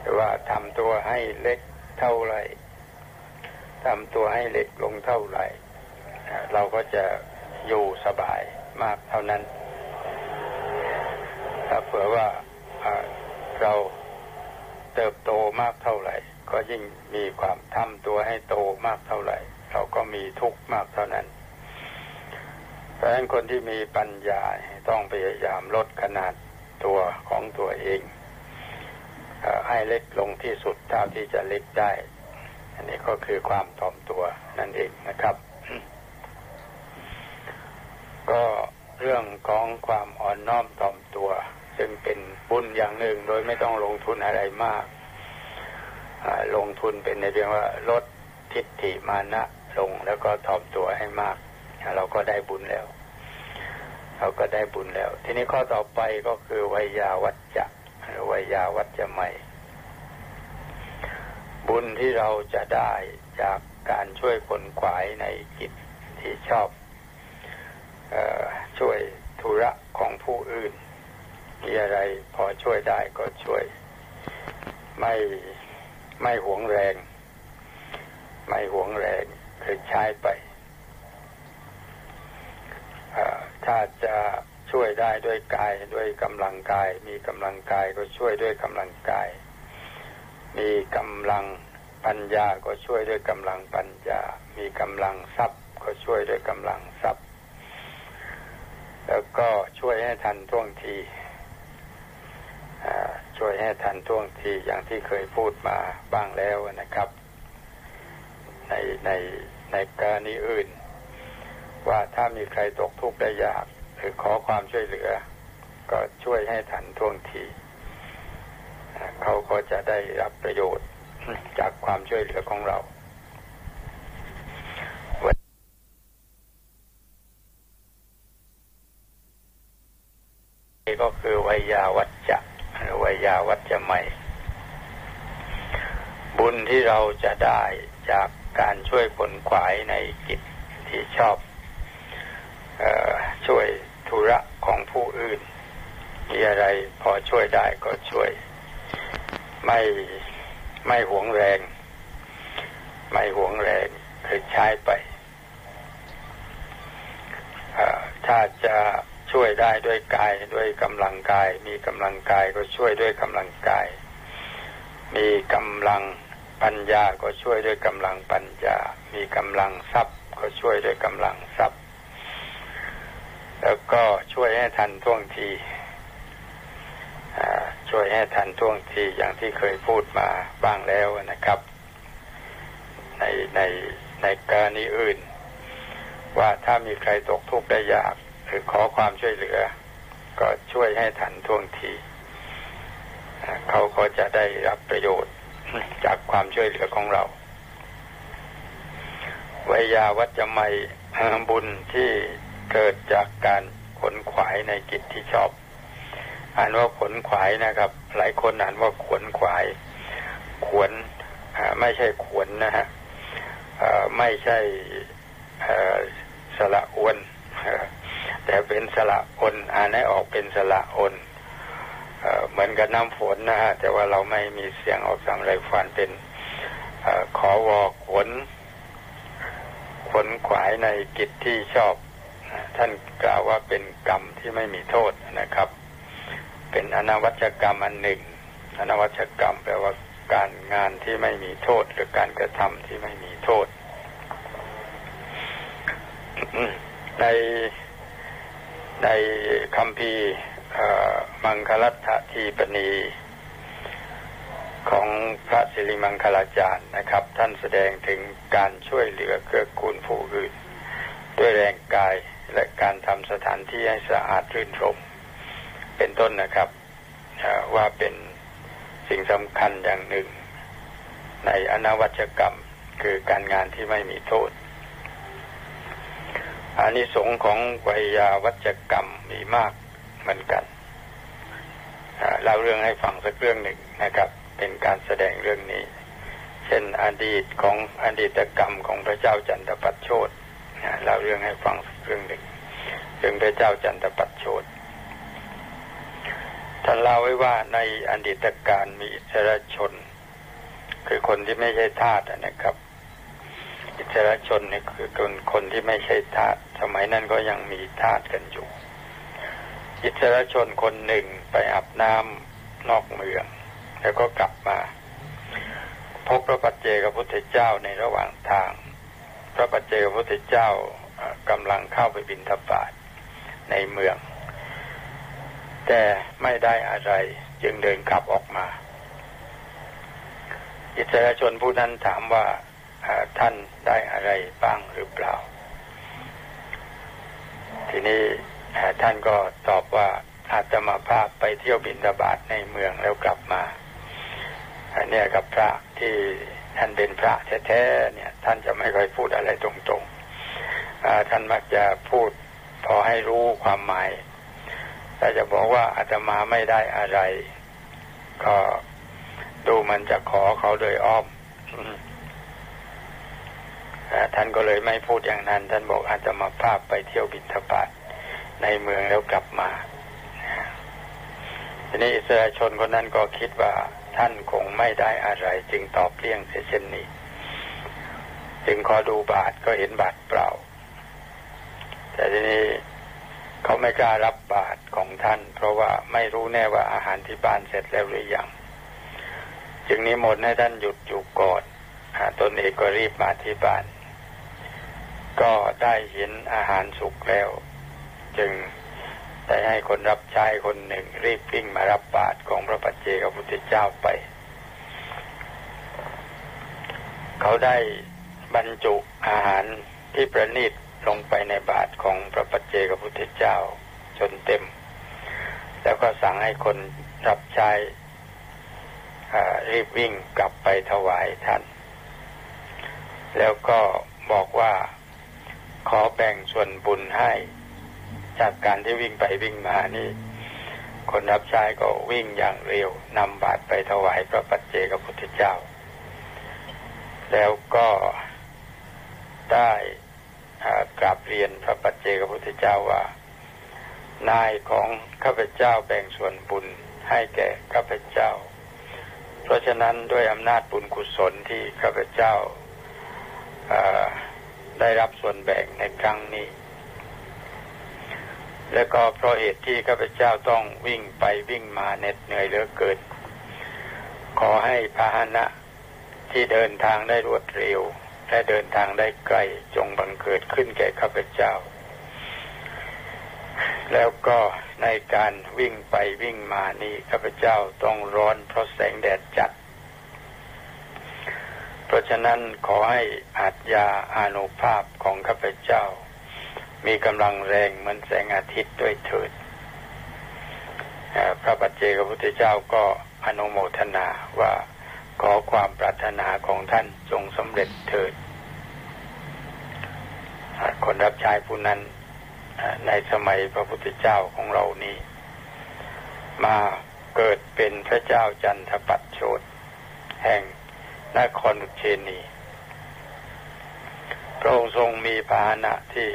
หรือว่าทำตัวให้เล็กเท่าไหร่ทำตัวให้เล็กลงเท่าไหร่เราก็จะอยู่สบายมากเท่านั้นถ้าเผื่อว่าเราเติบโตมากเท่าไหร่ก็ยิ่งมีความทำตัวให้โตมากเท่าไหร่เราก็มีทุกข์มากเท่านั้นเพราะฉะนั้นคนที่มีปัญญาต้องพยายามลดขนาดตัวของตัวเองให้เล็กลงที่สุดเท่าที่จะเล็กได้ อันนี้ก็คือความถ่อมตัวนั่นเองนะครับ ก็เรื่องของความอ่อนน้อมถ่อมตัวซึ่งเป็นบุญอย่างหนึ่งโดยไม่ต้องลงทุนอะไรมากลงทุนเป็นในเพียงว่าลดทิฏฐิมานะลงแล้วก็ถ่อมตัวให้มากเราก็ได้บุญแล้วทีนี้ข้อต่อไปก็คือไวยาวัจจะหรือไวยาวัจจะใหม่บุญที่เราจะได้จากการช่วยขนขวายในกิจที่ชอบช่วยธุระของผู้อื่นมีอะไรพอช่วยได้ก็ช่วยไม่หวงแรงคือใช้ไปถ้าจะช่วยได้ด้วยกายด้วยกำลังกายมีกำลังกายก็ช่วยด้วยกำลังกายมีกำลังปัญญาก็ช่วยด้วยกำลังปัญญามีกำลังทรัพย์ก็ช่วยด้วยกำลังทรัพย์แล้วก็ช่วยให้ทันท่วงทีอย่างที่เคยพูดมาบ้างแล้วนะครับในกรณีอื่นว่าถ้ามีใครตกทุกข์ได้ยากหรือขอความช่วยเหลือก็ช่วยให้ทันท่วงทีเขาก็จะได้รับประโยชน์จากความช่วยเหลือของเราก็คือไวยาวัจจะหรือไวยาวัจจะใหม่บุญที่เราจะได้จากการช่วยขนขวายในกิจที่ชอบช่วยธุระของผู้อื่นมีอะไรพอช่วยได้ก็ช่วยไม่หวงแรงคือใช้ไปถ้าจะช่วยได้ด้วยกายด้วยกำลังกายมีกำลังกายก็ช่วยด้วยกำลังกายมีกำลังปัญญาก็ช่วยด้วยกำลังปัญญามีกำลังทรัพย์ก็ช่วยด้วยกำลังทรัพย์แล้วก็ช่วยให้ทันท่วงทีอย่างที่เคยพูดมาบ้างแล้วนะครับในกรณีอื่นว่าถ้ามีใครตกทุกข์ได้ยากหรือขอความช่วยเหลือก็ช่วยให้ทันท่วงทีเขาก็จะได้รับประโยชน์จากความช่วยเหลือของเราไวยาวัจจะใหม่บุญที่เกิดจากการขนขวายในกิจที่ชอบอ่านว่าขนขวายนะครับหลายคนอ่านว่าขวนขวายขวนไม่ใช่ขวนนะฮะไม่ใช่สระอ้วนแต่เป็นสระอ้นอ่านให้ออกเป็นสระอ้นเหมือนกับน้ำฝนนะฮะแต่ว่าเราไม่มีเสียงออกสำไรฟันเป็นขอวอขนขวายในกิจที่ชอบท่านกล่าวว่าเป็นกรรมที่ไม่มีโทษนะครับเป็นอนวัชกรรมอันหนึ่งอนวัชกรรมแปลว่าการงานที่ไม่มีโทษหรือการกระทำที่ไม่มีโทษ ในคัมภีร์มังคลัตถทีปณีของพระสิริมังคลาจารย์นะครับท่านแสดงถึงการช่วยเหลือเกื้อกูลผู้อื่นด้วยแรงกายและการทำสถานที่ให้สะอาดรื่นรมเป็นต้นนะครับว่าเป็นสิ่งสำคัญอย่างหนึ่งในอนวัชกรรมคือการงานที่ไม่มีโทษอานิสงส์ของไวยาวัจกรรมมีมากเหมือนกันเล่าเรื่องให้ฟังสักเรื่องหนึ่งนะครับเป็นการแสดงเรื่องนี้เช่นอดีตกรรมของพระเจ้าจันทปัตโชติเล่าเรื่องให้ฟังสักเรื่องหนึ่งเรื่องพระเจ้าจันทปัตโชติท่านเล่าไว้ว่าในอดีตการมีอิสรชนคือคนที่ไม่ใช่ทาสนะครับอิสรชนเนี่ยคือคนที่ไม่ใช่ทาสสมัยนั้นก็ยังมีทาสกันอยู่อิสรชนคนหนึ่งไปอาบน้ำนอกเมืองแล้วก็กลับมาพบพระปัจเจกพุทธเจ้าในระหว่างทางพระปัจเจกพุทธเจ้ากำลังเข้าไปบิณฑบาตในเมืองแต่ไม่ได้อะไรจึงเดินกลับออกมา อิสรชนผู้นั้นถามว่าท่านได้อะไรบ้างหรือเปล่าทีนี้ท่านก็ตอบว่าอาตมาภาพไปเที่ยวบิณฑบาตในเมืองแล้วกลับมาอันนี้กับพระที่ท่านเป็นพระแท้ๆเนี่ยท่านจะไม่ค่อยพูดอะไรตรงๆท่านมักจะพูดพอให้รู้ความหมายแต่จะบอกว่าอาตมาไม่ได้อะไรก็ดูมันจะขอเขาโดยอ้อมท่านก็เลยไม่พูดอย่างนั้นท่านบอกอาตมาภาพไปเที่ยวบิณฑบาตในเมืองแล้วกลับมาทีนี้อิสราชนคนนั้นก็คิดว่าท่านคงไม่ได้อะไรจึงตอบเลี่ยงเสียเช่นนี้จึงขอดูบาตรก็เห็นบาตรเปล่าแต่ทีนี้เขาไม่กล้ารับบาตรของท่านเพราะว่าไม่รู้แน่ว่าอาหารที่บ้านเสร็จแล้วหรือยังจึงนิมนต์ให้ท่านหยุดอยู่ก่อนตนเองก็รีบมาที่บ้านก็ได้เห็นอาหารสุกแล้วจึงได้ให้คนรับใช้คนหนึ่งรีบวิ่งมารับบาตรของพระปัจเจกพุทธเจ้าไปเขาได้บรรจุอาหารที่ประณีตลงไปในบาตรของพระปัจเจกพุทธเจ้าจนเต็มแล้วก็สั่งให้คนรับใช้รีบวิ่งกลับไปถวายท่านแล้วก็บอกว่าขอแบ่งส่วนบุญให้จากการที่วิ่งไปวิ่งมานี่คนรับใช้ก็วิ่งอย่างเร็วนำบาตรไปถวายพระปัจเจกพุทธเจ้าแล้วก็ได้กราบเรียนพระปัจเจกพุทธเจ้าว่านายของข้าพเจ้าแบ่งส่วนบุญให้แก่ข้าพเจ้าเพราะฉะนั้นด้วยอำนาจบุญกุศลที่ข้าพเจ้าได้รับส่วนแบ่งในครั้งนี้และก็เพราะเหตุที่ข้าพเจ้าต้องวิ่งไปวิ่งมาเหน็ดเหนื่อยเหลือเกินขอให้พาหนะที่เดินทางได้รวดเร็วและเดินทางได้ไกลจงบังเกิดขึ้นแก่ข้าพเจ้าแล้วก็ในการวิ่งไปวิ่งมานี้ข้าพเจ้าต้องร้อนเพราะแสงแดดจัดเพราะฉะนั้นขอให้อาจยาอานุภาพของข้าพเจ้ามีกำลังแรงเหมือนแสงอาทิตย์ด้วยเถิดพระปัจเจกพุทธเจ้าก็อนุโมทนาว่าขอความปรารถนาของท่านจงสำเร็จเถิดคนรับใช้ผู้นั้นในสมัยพระพุทธเจ้าของเรานี้มาเกิดเป็นพระเจ้าจันทปัตโชตแห่งนครอุจเชนีพระองค์ทรงมีพาหนะที่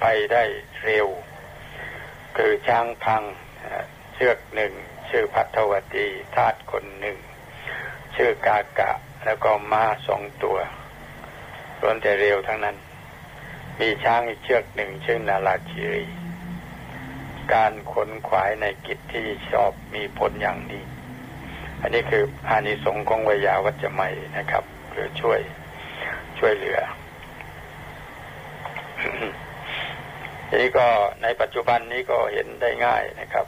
ไปได้เร็วคือช้างพังเชือกหนึ่งชื่อภัททวตีทาสคนหนึ่งชื่อกากะแล้วก็ม้าสองตัวล้วนแต่เร็วทั้งนั้นมีช้างอีกเชือกหนึ่งชื่อนาราชีรีการขนขวายในกิจที่ชอบมีผลอย่างดีอันนี้คืออานิสงส์ของวยาวัจไมยนะครับคือช่วยเหลือ ทีนี้ก็ในปัจจุบันนี้ก็เห็นได้ง่ายนะครับ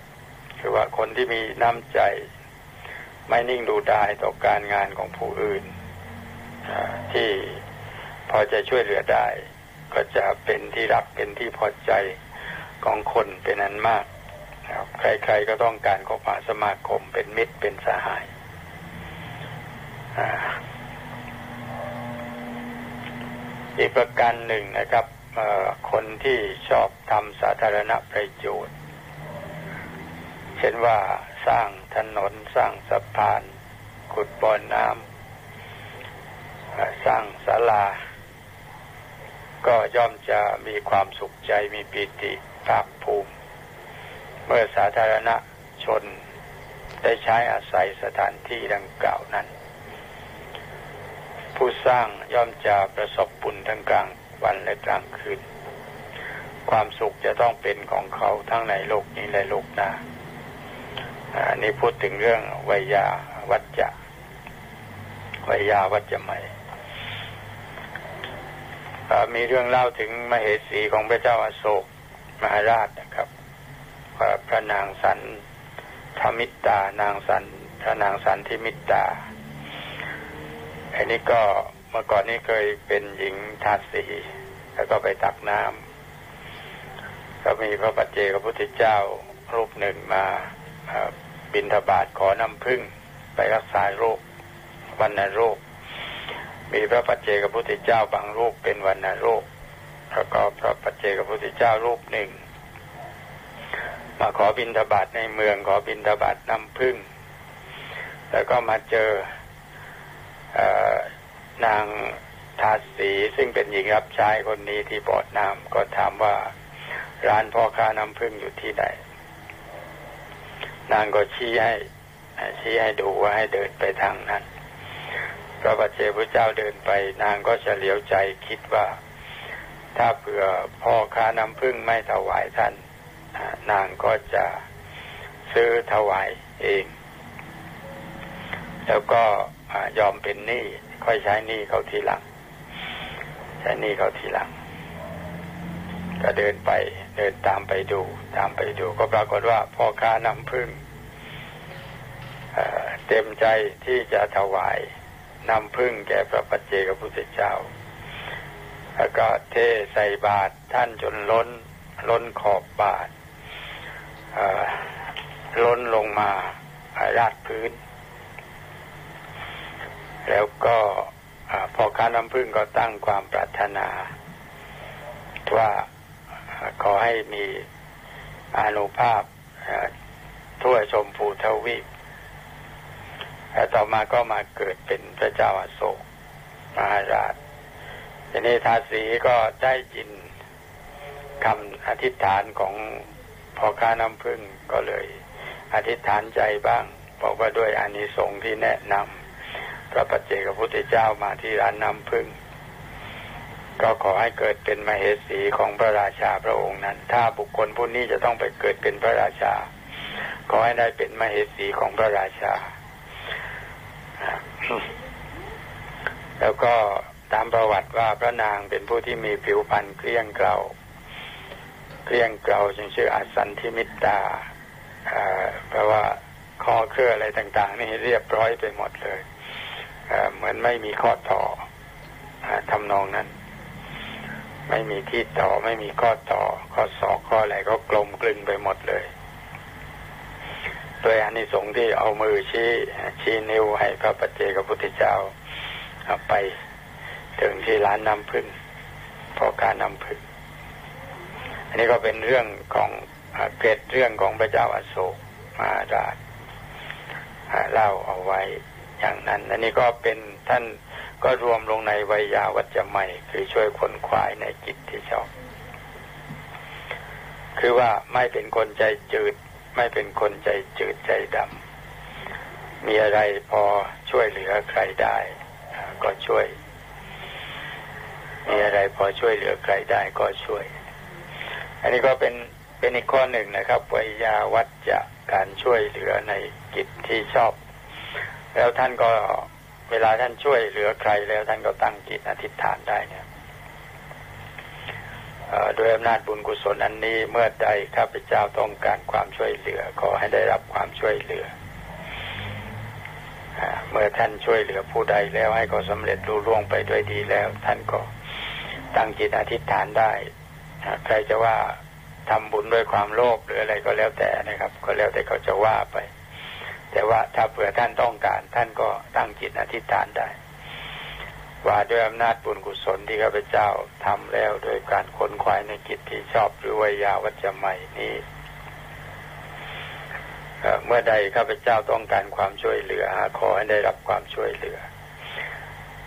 คือว่าคนที่มีน้ำใจไม่นิ่งดูดายต่อการงานของผู้อื่นที่พอจะช่วยเหลือได้ก็จะเป็นที่รักเป็นที่พอใจของคนเป็นอันมากนะครับใครๆก็ต้องการคบหาสมาคมเป็นมิตรเป็นสหายอีกประการหนึ่งนะครับคนที่ชอบทำสาธารณประโยชน์เช่นว่าสร้างถนนสร้างสะพานขุดบ่อน้ำสร้างศาลาก็ย่อมจะมีความสุขใจมีปิติภาคภูมิเมื่อสาธารณชนได้ใช้อาศัยสถานที่ดังกล่าวนั้นผู้สร้างย่อมจะประสบบุญทั้งกลางวันและกลางคืนความสุขจะต้องเป็นของเขาทั้งในโลกนี้และโลกหน้าอันนี้พูดถึงเรื่องวยาวัจจะไมยมีเรื่องเล่าถึงมเหสีของพระเจ้าอโศกมหาราชนะครับว่าพระนางสันธมิตานางสันพระนางสันทิมิตา อันนี้ก็เมื่อก่อนนี้เคยเป็นหญิงทาสีแล้วก็ไปตักน้ำก็มีพระปัจเจกพระพุทธเจ้ารูปหนึ่งมาบิณฑบาตขอน้ำผึ้งไปรักษาโรควัณโรคมีพระปัจเจกพระพุทธเจ้าบางรูปเป็นวัณโรคแล้วก็พระปัจเจกพระพุทธเจ้ารูปหนึ่งมาขอบิณฑบาตในเมืองขอบิณฑบาตน้ำผึ้งแล้วก็มาเจอนางทาสีซึ่งเป็นหญิงรับใช้คนนี้ที่ปอดน้ำก็ถามว่าร้านพ่อค้าน้ำผึ้งอยู่ที่ไหนนางก็ชี้ให้ดูว่าให้เดินไปทางนั้นพระปัจเจกพุทธเจ้าเดินไปนางก็เฉลียวใจคิดว่าถ้าเผื่อพ่อค้าน้ำผึ้งไม่ถวายท่านนางก็จะซื้อถวายเองแล้วก็ยอมเป็นหนี้ค่อยใช้หนี้เขาทีหลังใช้หนี้เขาทีหลังก็เดินตามไปดูก็ปรากฏว่าพ่อค้าน้ำผึ้งเต็มใจที่จะถวายน้ำผึ้งแก่พระปัจเจกพุทธเจ้าแล้วก็เทใส่บาตรท่านจนล้นขอบบาตรล้นลงมาราดพื้นแล้วก็พ่อค้าน้ำผึ้งก็ตั้งความปรารถนาว่าขอให้มีอานุภาพทั่วชมพูทวีปและต่อมาก็มาเกิดเป็นพระเจ้าอโศกมหาราชทีนี้ทาสีก็ได้ยินคำอธิษฐานของพ่อค้าน้ำผึ้งก็เลยอธิษฐานใจบ้างบอกว่าด้วยอานิสงส์ที่แนะนำพระปัจเจกพุทธเจ้ามาที่ร้านน้ำผึ้งก็ขอให้เกิดเป็นมเหสีของพระราชาพระองค์นั้นถ้าบุคคลผู้นี้จะต้องไปเกิดเป็นพระราชาขอให้ได้เป็นมเหสีของพระราชา แล้วก็ตามประวัติว่าพระนางเป็นผู้ที่มีผิวพรรณเกลี้ยงเกลาจึงชื่ออาสันทิมิตาเพราะว่าข้อเครืออะไรต่างๆนี่เรียบร้อยไปหมดเลยเหมือนไม่มีข้อต่อทำนองนั้นไม่มีที่ต่อไม่มีข้อต่อข้อศอกข้ออะไรก็กลมกลึงไปหมดเลยโดยอานิสงส์ที่เอามือชี้นิ้วให้พระปัจเจกพุทธเจ้าไปถึงที่ร้านน้ำผึ้งพ่อการน้ำผึ้งอันนี้ก็เป็นเรื่องของเกร็ดเรื่องของพระเจ้าอโศกมหาราชเล่าเอาไว้อย่างนั้นอันนี้ก็เป็นท่านก็รวมลงในไวยาวัจจะใหม่คือช่วยคนขวายในกิจที่ชอบคือว่าไม่เป็นคนใจจืดไม่เป็นคนใจจืดใจดำมีอะไรพอช่วยเหลือใครได้ก็ช่วยมีอะไรพอช่วยเหลือใครได้ก็ช่วยอันนี้ก็เป็นอีกข้อหนึ่งนะครับไวยาวัจจะการช่วยเหลือในกิจที่ชอบแล้วท่านก็เวลาท่านช่วยเหลือใครแล้วท่านก็ตั้งจิตอธิษฐานได้เนี่ยโดยอำนาจบุญกุศลอันนี้เมื่อใดข้าพเจ้าต้องการความช่วยเหลือขอให้ได้รับความช่วยเหลือเมื่อท่านช่วยเหลือผู้ใดแล้วให้เขาสำเร็จรุ่งไปด้วยดีแล้วท่านก็ตั้งจิตอธิษฐานได้ใครจะว่าทำบุญด้วยความโลภหรืออะไรก็แล้วแต่นะครับก็แล้วแต่เขาจะว่าไปแต่ว่าถ้าเผื่อท่านต้องการท่านก็ตั้งจิตอธิษฐานได้ว่าด้วยอำนาจบุญกุศลที่ข้าพเจ้าทำแล้วโดยการขนขวายในกิจที่ชอบหรือไวยาวัจจะใหม่นี้เมื่อใดข้าพเจ้าต้องการความช่วยเหลือขอให้ได้รับความช่วยเหลือ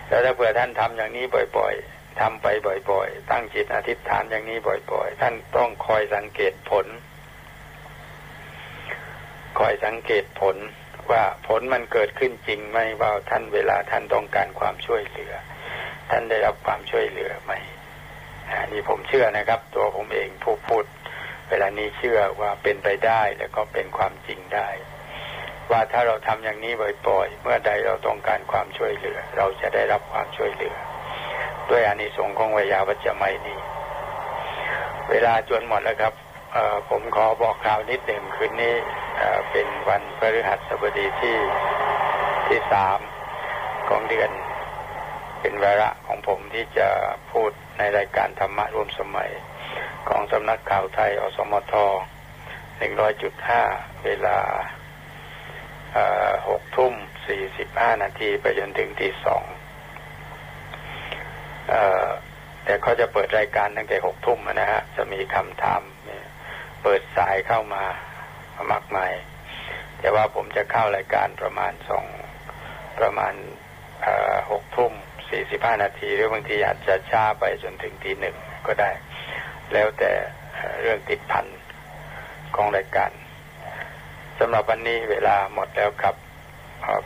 แล้วถ้าเผื่อท่านทำอย่างนี้บ่อยๆทำไปบ่อยๆตั้งจิตอธิษฐานอย่างนี้บ่อยๆท่านต้องคอยสังเกตผลคอยสังเกตผลว่าผลมันเกิดขึ้นจริงไหมว่าท่านเวลาท่านต้องการความช่วยเหลือท่านได้รับความช่วยเหลือไหมนี่ผมเชื่อนะครับตัวผมเองผู้พูดเวลานี้เชื่อว่าเป็นไปได้แล้วก็เป็นความจริงได้ว่าถ้าเราทำอย่างนี้บ่อยๆเมื่อใดเราต้องการความช่วยเหลือเราจะได้รับความช่วยเหลือด้วยอานิสงส์ของไวยาวัจจะใหม่นี้เวลาจวนหมดแล้วครับผมขอบอกข่าวนิดหนึ่งคืนนี้เป็นวันพฤหัสบดีที่3ของเดือน วาระของผมที่จะพูดในรายการธรรมะร่วมสมัยของสำนักข่าวไทยอสมท 100.5 เวลา 18:45 น.ไปจนถึง 2:00 แต่เขาจะเปิดรายการตั้งแต่ 18:00 น.นะฮะจะมีคำถามเปิดสายเข้ามามากมายแต่ว่าผมจะเข้ารายการประมาณ 18:45 น.หรือบางทีอาจจะช้าไปจนถึง 1:00 น.ก็ได้แล้วแต่เรื่องติดพันของรายการสำหรับวันนี้เวลาหมดแล้วครับ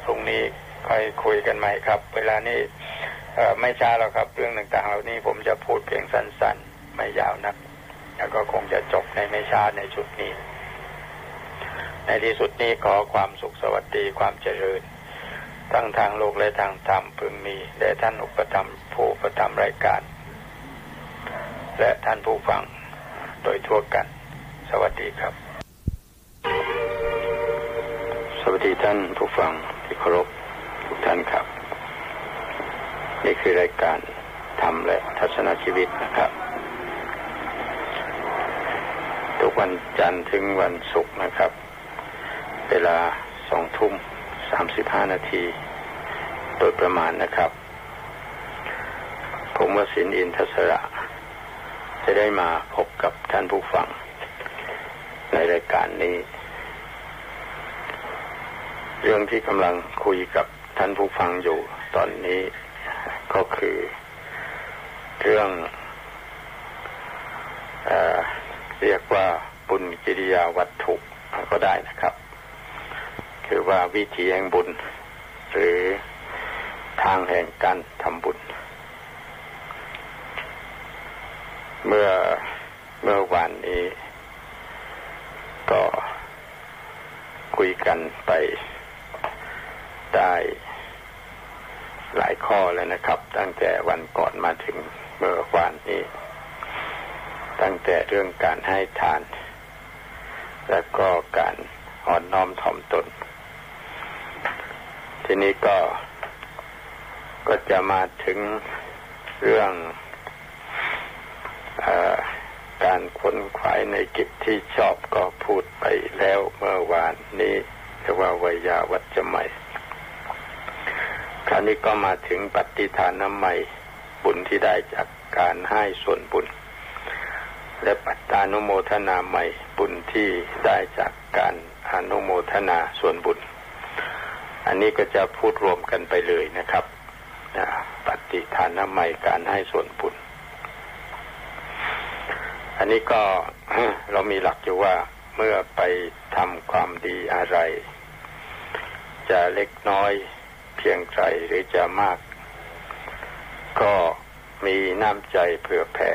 พรุ่งนี้ค่อยคุยกันใหม่ครับเวลานี้ไม่ช้าแล้วครับเรื่องต่างๆเหล่านี้ผมจะพูดเพียงสั้นๆไม่ยาวนักแล้วก็คงจะจบในไม่ช้าในชุดนี้ในที่สุดนี้ขอความสุขสวัสดีความเจริญทั้งทางโลกและทางธรรมพึงมีแด่ท่านอุปถัมภ์ผู้อุปถัมภ์รายการและท่านผู้ฟังโดยทั่วกันสวัสดีครับสวัสดีท่านผู้ฟังที่เคารพทุกท่านครับนี่คือรายการธรรมและทัศนชีวิตนะครับทุกวันจันทร์ถึงวันศุกร์นะครับเวลา 20:35 น.โดยประมาณนะครับผมวสินทร์อินทสระจะได้มาพบกับท่านผู้ฟังในรายการนี้เรื่องที่กำลังคุยกับท่านผู้ฟังอยู่ตอนนี้ก็คือเรื่องเรียกว่าบุญกิริยาวัตถุก็ได้นะครับคือว่าวิธีแห่งบุญหรือทางแห่งการทำบุญเมื่อวานนี้ก็คุยกันไปได้หลายข้อแล้วนะครับตั้งแต่วันก่อนมาถึงเมื่อวานนี้ตั้งแต่เรื่องการให้ทานและก็การอ่อนน้อมถ่อมตนทีนี้ก็จะมาถึงเรื่องการค้นคว้าในกิจที่ชอบก็พูดไปแล้วเมื่อวานนี้เรียกว่าวิยาวัจจะใหม่คราวนี้ก็มาถึงปฏิฐานะใหม่บุญที่ได้จากการให้ส่วนบุญและปัตตานุโมทนาใหม่บุญที่ได้จากการอนุโมทนาส่วนบุญอันนี้ก็จะพูดรวมกันไปเลยนะครับปฏิฐานะใหม่การให้ส่วนบุญอันนี้ก็เรามีหลักอยู่ว่าเมื่อไปทำความดีอะไรจะเล็กน้อยเพียงไรหรือจะมากก็มีน้ำใจเผื่อแผ่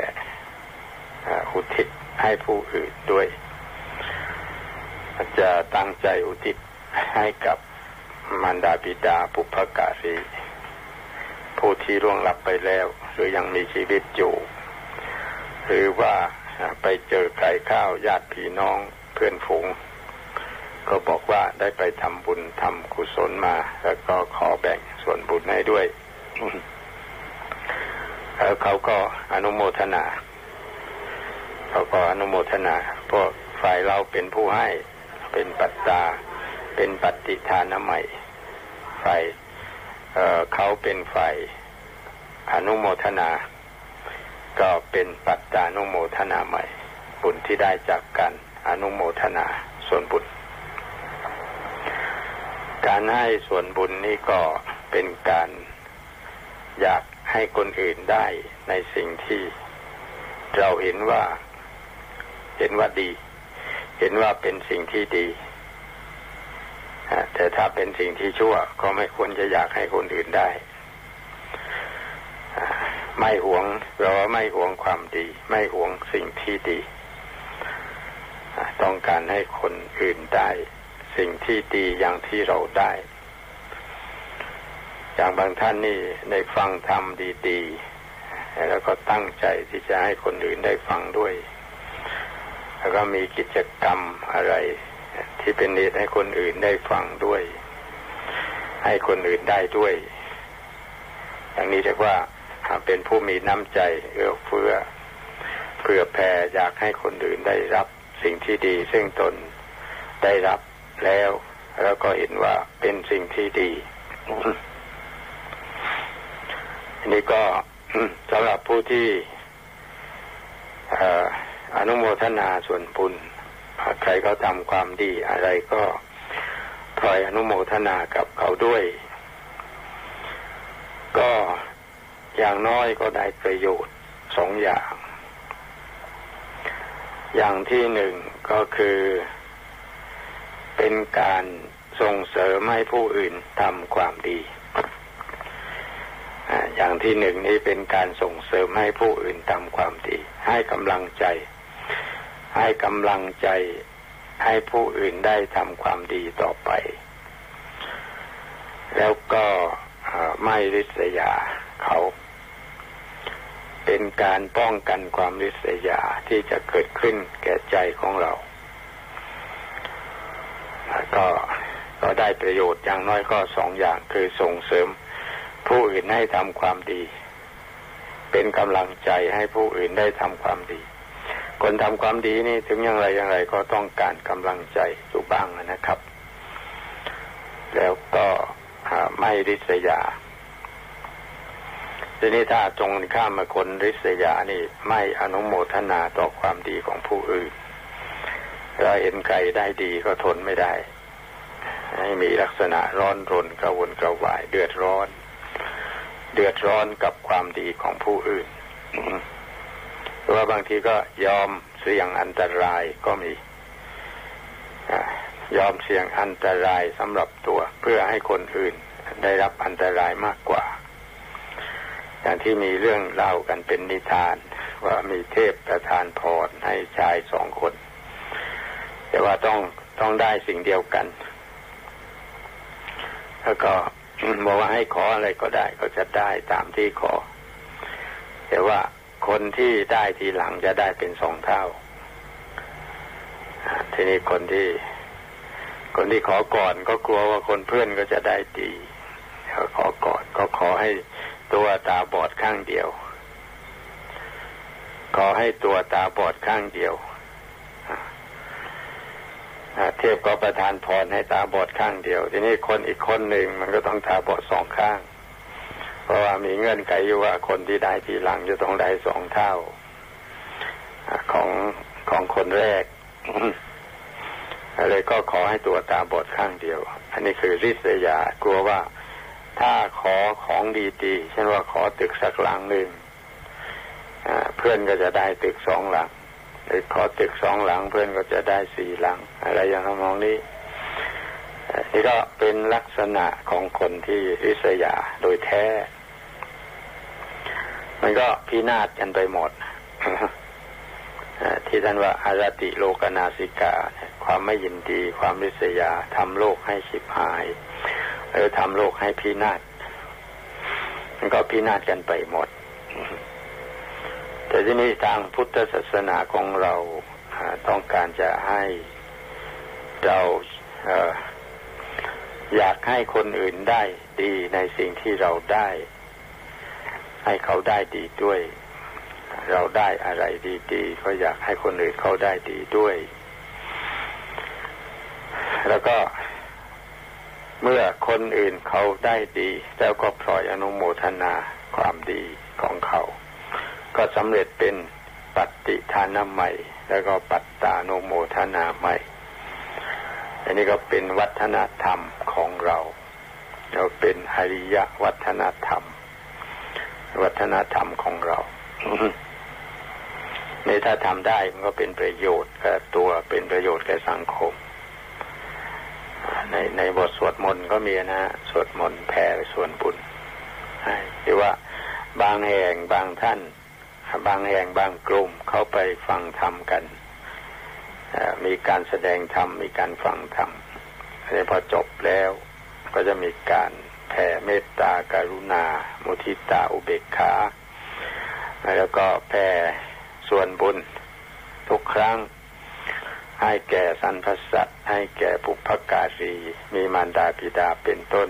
อุทิศให้ผู้อื่นด้วยจะตั้งใจอุทิศให้กับมารดาบิดาบุพการีผู้ที่ล่วงลับไปแล้วหรือยังมีชีวิตอยู่หรือว่าไปเจอใครเข้าญาติพี่น้องเพื่อนฝูงก็บอกว่าได้ไปทำบุญทำกุศลมาแล้วก็ขอแบ่งส่วนบุญให้ด้วย แล้วเขาก็อนุโมทนาเพราะฝ่ายเราเป็นผู้ให้เป็นปัตตาเป็นปฏิฐานะใหม่ฝ่ายเขาเป็นฝ่ายอนุโมทนาก็เป็นปัตตานุโมทนาใหม่บุญที่ได้จากการอนุโมทนาส่วนบุญการให้ส่วนบุญนี่ก็เป็นการอยากให้คนอื่นได้ในสิ่งที่เราเห็นว่าดีเห็นว่าเป็นสิ่งที่ดีแต่ถ้าเป็นสิ่งที่ชั่วก็ไม่ควรจะอยากให้คนอื่นได้ไม่หวงเราไม่หวงความดีไม่หวงสิ่งที่ดีต้องการให้คนอื่นได้สิ่งที่ดีอย่างที่เราได้อย่างบางท่านนี่ในฟังธรรมดีๆแล้วก็ตั้งใจที่จะให้คนอื่นได้ฟังด้วยแล้วก็มีกิจกรรมอะไรที่เป็นเหตุให้คนอื่นได้ฟังด้วยให้คนอื่นได้ด้วยอย่างนี้เรียกว่า เป็นผู้มีน้ำใจเอื้อเฟื้อเผื่อแผ่อยากให้คนอื่นได้รับสิ่งที่ดีซึ่งตนได้รับแล้วก็เห็นว่าเป็นสิ่งที่ดีนี่ก็สำหรับผู้ที่อนุโมทนาส่วนบุญใครเขาทำความดีอะไรก็พลอยอนุโมทนากับเขาด้วยก็อย่างน้อยก็ได้ประโยชน์สองอย่างอย่างที่หนึ่งก็คือเป็นการส่งเสริมให้ผู้อื่นทำความดีอย่างที่หนึ่งนี้เป็นการส่งเสริมให้ผู้อื่นทำความดีให้กำลังใจให้ผู้อื่นได้ทำความดีต่อไปแล้วก็ไม่ริษยาเขาเป็นการป้องกันความริษยาที่จะเกิดขึ้นแก่ใจของเราก็ได้ประโยชน์อย่างน้อยก็สองอย่างคือส่งเสริมผู้อื่นให้ทำความดีเป็นกำลังใจให้ผู้อื่นได้ทำความดีคนทำความดีนี่ถึงอย่างไรก็ต้องการกำลังใจอยู่บ้างนะครับแล้วก็ไม่ริษยาทีนี้ถ้าตรงข้ามมาคนริษยานี่ไม่อนุโมทนาต่อความดีของผู้อื่นเราเห็นใครได้ดีก็ทนไม่ได้ให้มีลักษณะร้อนรนกระวนกระวายเดือดร้อนกับความดีของผู้อื่น หรือว่าบางทีก็ยอมเสี่ยงอันตรายก็มียอมเสี่ยงอันตรายสำหรับตัวเพื่อให้คนอื่นได้รับอันตรายมากกว่าอย่างที่มีเรื่องเล่ากันเป็นนิทานว่ามีเทพประทานพรให้ชายสองคนแต่ว่าต้องได้สิ่งเดียวกันแล้วก็บอกว่าให้ขออะไรก็ได้ก็จะได้ตามที่ขอแต่ว่าคนที่ได้ทีหลังจะได้เป็นสองเท่าทีนี้คนที่ขอก่อนก็กลัวว่าคนเพื่อนก็จะได้ดีเขาขอก่อนก็ขอให้ตัวตาบอดข้างเดียวเทพก็ประทานพรให้ตาบอดข้างเดียวทีนี้คนอีกคนหนึ่งมันก็ต้องตาบอดสองข้างเพราะว่ามีเงื่อนไขอยู่ว่าคนที่ได้ทีหลังจะต้องได้สองเท่าของคนแรก เลยก็ขอให้ตัวตาบอดข้างเดียวอันนี้คือริษยากลัวว่าถ้าขอของดีๆเช่นว่าขอตึกสักหลังหนึ่งเพื่อนก็จะได้ตึกสองหลังหรือขอตึกสองหลังเพื่อนก็จะได้สี่หลังอะไรอย่างน้องนี้นี่ก็เป็นลักษณะของคนที่ริษยาโดยแท้มันก็พินาศกันไปหมด ที่ท่านว่าอารติโลกนาสิกาความไม่ยินดีความริษยาทำโลกให้ฉิบหายทำโลกให้พินาศมันก็พินาศกันไปหมด แต่ที่นี้ทางพุทธศาสนาของเราต้องการจะให้เราอยากให้คนอื่นได้ดีในสิ่งที่เราได้ให้เขาได้ดีด้วยเราได้อะไรดีๆก็อยากให้คนอื่นเขาได้ดีด้วยแล้วก็เมื่อคนอื่นเขาได้ดีแล้วก็พลอยอนุโมทนาความดีของเขาก็สำเร็จเป็นปัตติทานะใหม่แล้วก็ปัตตานุโมทนาใหม่อันนี้ก็เป็นวัฒนธรรมของเราเราเป็นอริยวัฒนธรรมของเรา ในถ้าทำได้มันก็เป็นประโยชน์กับตัวเป็นประโยชน์กับสังคมในบทสวดมนต์ก็มีนะสวดมนต์แผ่ส่วนบุญหรือว่าบางแห่งบางท่านบางแห่งบางกลุ่มเขาไปฟังธรรมกันมีการแสดงธรรมมีการฟังธรรมพอจบแล้วก็จะมีการแผ่เมตตากรุณามุทิตาอุเบกขาแล้วก็แผ่ส่วนบุญทุกครั้งให้แก่สรรพสัตว์ให้แก่บุพการีมีมารดาบิดาเป็นต้น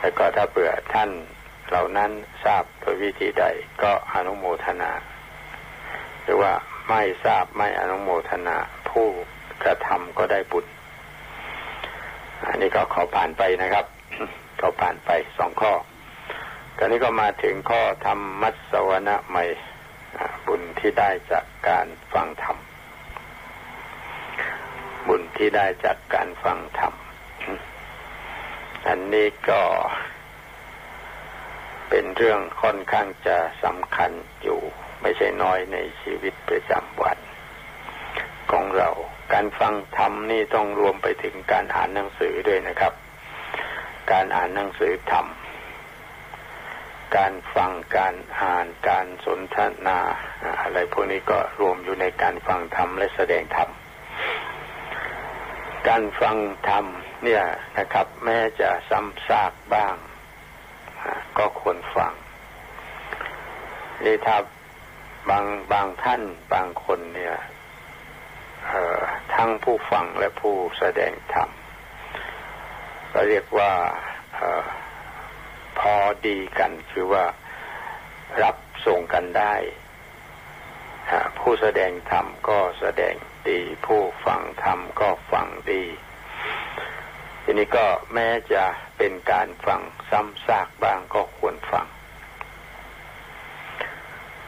แล้วก็ถ้าเผื่อท่าน เหล่านั้นทราบโดยวิธีใดก็อนุโมทนาหรือว่าไม่ทราบไม่อนุโมทนาผู้กระทำก็ได้บุญอันนี้ก็ขอผ่านไปนะครับ ก็ผ่านไปสองข้อคราวนี้ก็มาถึงข้อธรรมัสสวนะใหม่บุญที่ได้จากการฟังธรรมบุญที่ได้จากการฟังธรรมอันนี้ก็เป็นเรื่องค่อนข้างจะสำคัญอยู่ไม่ใช่น้อยในชีวิตประจำวันของเราการฟังธรรมนี่ต้องรวมไปถึงการอ่านหนังสือด้วยนะครับการอ่านหนังสือธรรมการฟังการอ่านการสนทนาอะไรพวกนี้ก็รวมอยู่ในการฟังธรรมและแสดงธรรมการฟังธรรมเนี่ยนะครับแม้จะซ้ำซากบ้างก็ควรฟังนี่ถ้าบางท่านบางคนเนี่ยทั้งผู้ฟังและผู้แสดงธรรมก็เรียกว่าพอดีกันคือว่ารับส่งกันได้ผู้แสดงธรรมก็แสดงดีผู้ฟังธรรมก็ฟังดีทีนี้ก็แม้จะเป็นการฟังซ้ำซากบ้างก็ควรฟัง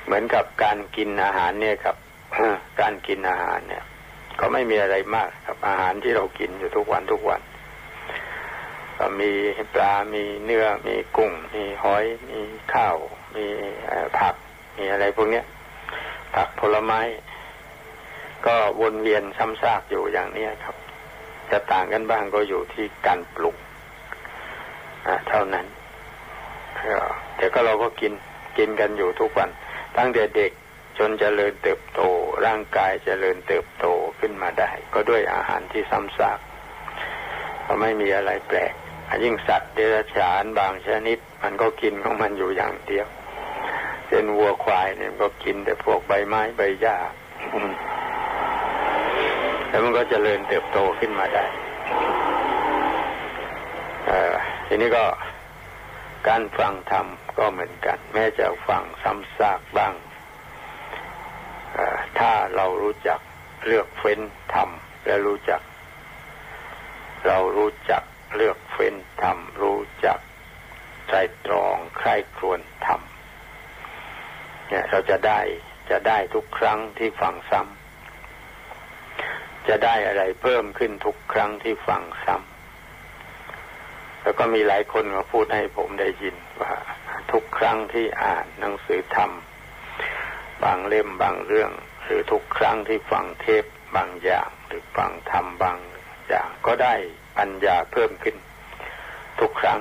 เหมือนกับการกินอาหารเนี่ยครับ การกินอาหารเนี่ยก็ไม่มีอะไรมากครับอาหารที่เรากินอยู่ทุกวันก็มีปลามีเนื้อมีกุ้งมีหอยมีข้าวมีผักมีอะไรพวกเนี้ยผักผลไม้ก็วนเวียนซ้ำซากอยู่อย่างนี้ครับจะต่างกันบ้างก็อยู่ที่การปรุงเท่านั้นเดี๋ยวก็เราก็กินกันอยู่ทุกวันตั้งแต่เด็กจนเจริญเติบโตร่างกายเจริญเติบโตขึ้นมาได้ก็ด้วยอาหารที่ซ้ำซากก็ไม่มีอะไรแปลกยิ่งสัตว์เดรัจฉานบางชนิดมันก็กินของมันอยู่อย่างเดียวเช่นวัวควายเนี่ยมันก็กินแต่พวกใบไม้ใบหญ้าแล้วมันก็เจริญเติบโตขึ้นมาได้ทีนี้ก็การฟังธรรมก็เหมือนกันแม้จะฟังซ้ำซากบ้างถ้าเรารู้จักเลือกเฟ้นธรรมและเรารู้จักเลือกเฟ้นธรรมรู้จักไตร่ตรองใคร่ครวญธรรมเนี่ยเราจะได้ทุกครั้งที่ฟังซ้ำจะได้อะไรเพิ่มขึ้นทุกครั้งที่ฟังซ้ำแล้วก็มีหลายคนมาพูดให้ผมได้ยินว่าทุกครั้งที่อ่านหนังสือธรรมบางเล่มบางเรื่องหรือทุกครั้งที่ฟังเทปบางอย่างหรือฟังธรรมบางอย่างก็ได้ปัญญาเพิ่มขึ้นทุกครั้ง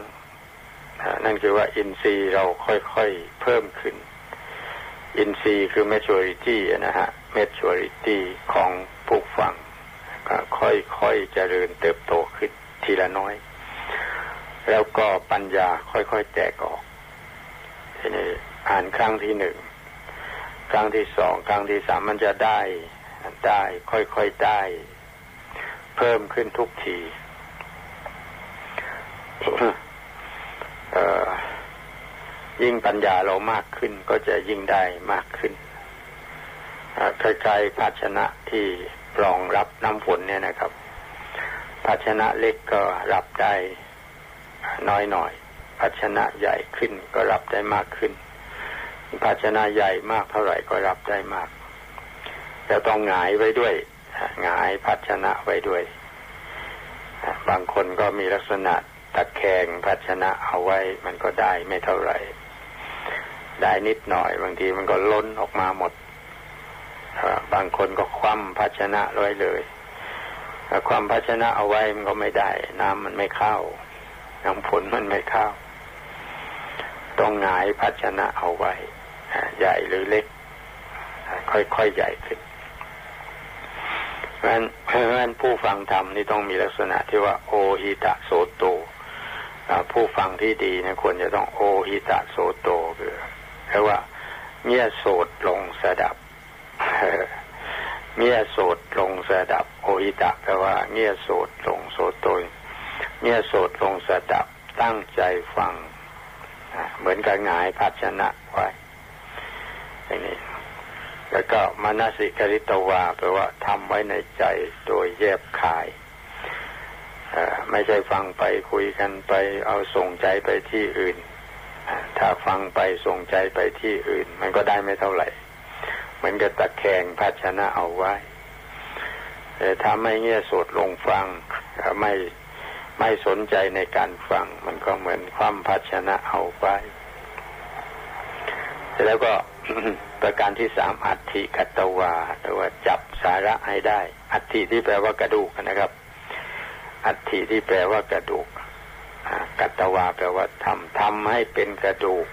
นั่นคือว่าอินทรีย์เราค่อยๆเพิ่มขึ้นอินทรีย์คือ maturity นะฮะ maturity ของผู้ฟังค่อยๆเจริญเติบโตขึ้นทีละน้อยแล้วก็ปัญญาค่อยๆแตกออกทีนี้อ่านครั้งที่1ครั้งที่2ครั้งที่3มันจะได้ค่อยๆได้เพิ่มขึ้นทุกที ยิ่งปัญญาเรามากขึ้นก็จะยิ่งได้มากขึ้นคล้ายๆภาชนะที่รองรับน้ำฝนเนี่ยนะครับภาชนะเล็กก็รับได้น้อยหน่อยภาชนะใหญ่ขึ้นก็รับได้มากขึ้นภาชนะใหญ่มากเท่าไหร่ก็รับได้มากแต่ต้องหงายไว้ด้วยหงายภาชนะไว้ด้วยบางคนก็มีลักษณะตะแคงภาชนะเอาไว้มันก็ได้ไม่เท่าไหร่ได้นิดหน่อยบางทีมันก็ล้นออกมาหมดบางคนก็คว่ำภาชนะไว้เลยคว่ำภาชนะเอาไว้มันก็ไม่ได้น้ำมันไม่เข้าน้ำฝนมันไม่เข้าต้องหงายภาชนะเอาไว้ใหญ่หรือเล็กค่อยๆใหญ่ขึ้นเพราะฉะนั้นผู้ฟังธรรมนี่ต้องมีลักษณะที่ว่าโอหิตะโสโตผู้ฟังที่ดีเนี่ยควรจะต้องโอหิตะโสโตคือแปลว่าเงี่ยโสดลงสดับเงี่ยโสดลงสดับโอหิตะแปลว่าเงี่ยโสดลงโสโตเงี่ยโสดลงสดับตั้งใจฟัง เหมือนกับหงายภาชนะไว้อย่างนี้แล้วก็มนสิกริตวาแปลว่าทำไว้ในใจโดยแยบคายไม่ใช่ฟังไปคุยกันไปเอาส่งใจไปที่อื่นถ้าฟังไปส่งใจไปที่อื่นมันก็ได้ไม่เท่าไหร่เหมือนกับตะแคงภาชนะเอาไว้ถ้าไม่เงี่ยโสดลงฟังไม่สนใจในการฟังมันก็เหมือนคว่ำภาชนะเอาไว้แล้วก็ ประการที่สามอัตถิกัตตวาแปลว่าจับสาระให้ได้อัตถิที่แปลว่ากระดูกนะครับอัตถิที่แปลว่ากระดูกกัตตวาแปลว่าทำให้เป็นกระดูก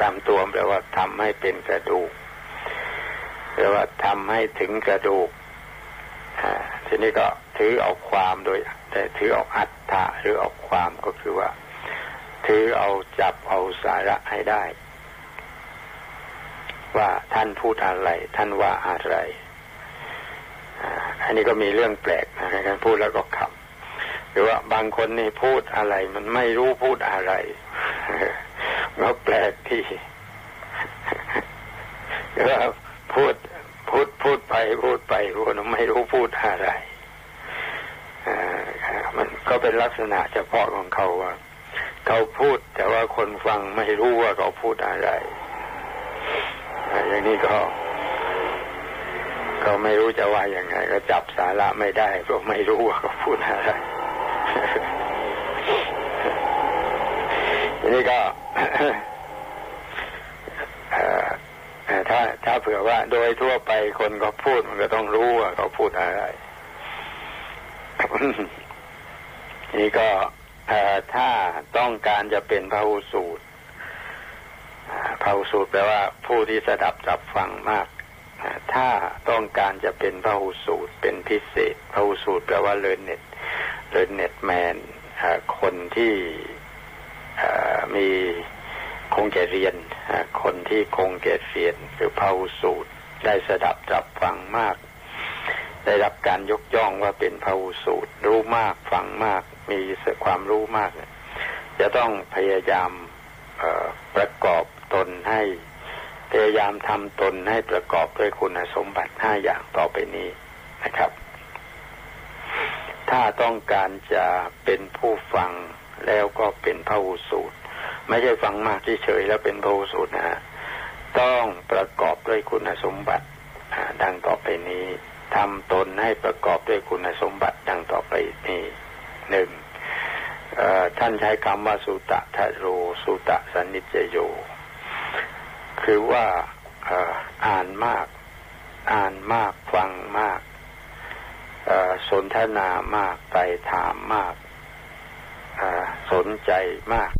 ตามตัวแปลว่าทำให้เป็นกระดูกแปลว่าทำให้ถึงกระดูกทีนี้ก็ถือเอาความโดยแต่ถือเอาอัตถะหรือเอาความก็คือว่าถือเอาจับเอาสาระให้ได้ว่าท่านพูดอะไรท่านว่าอะไรอันนี้ก็มีเรื่องแปลกนะการพูดแล้วก็ขำหรือว่าบางคนนี่พูดอะไรมันไม่รู้พูดอะไรก็แปลกที่ก็พูดไปไม่รู้พูดอะไรมันก็เป็นลักษณะเฉพาะของเขาว่าเขาพูดแต่ว่าคนฟังไม่รู้ว่าเขาพูดอะไรอย่างนี้ก็ไม่รู้จะว่าอย่างไรก็จับสาระไม่ได้เพราะไม่รู้ว่าเขาพูดอะไร ทีนี้ก็ ถ้าเผื่อว่าโดยทั่วไปคนก็พูดมันก็ต้องรู้ว่าเขาพูดอะไร นี่ก็ถ้าต้องการจะเป็นพหูสูตรพหูสูตรแปลว่าผู้ที่สดับจับฟังมากถ้าต้องการจะเป็นพหูสูตรเป็นพิเศษพหูสูตรแปลว่าเลินเน็ตแมนคนที่มีคงแก่เรียนคนที่คงแก่เรียนคือพหูสูตรได้สดับจับฟังมากได้รับการยกย่องว่าเป็นพหูสูตรรู้มากฟังมากมีความรู้มากจะต้องพยายามประกอบตนให้พยายามทำตนให้ประกอบด้วยคุณสมบัติ5อย่างต่อไปนี้นะครับถ้าต้องการจะเป็นผู้ฟังแล้วก็เป็นพหูสูตรไม่ใช่ฟังมากเฉยๆแล้วเป็นพหูสูตรนะฮะต้องประกอบด้วยคุณสมบัติดังต่อไปนี้ทำตนให้ประกอบด้วยคุณสมบัติดังต่อไปนี้1ท่านใช้คำว่าสุตะทะโรสุตะสันนิจจโยคือว่าอ่านมากฟังมากสนทนามากไปถามมากสนใจมาก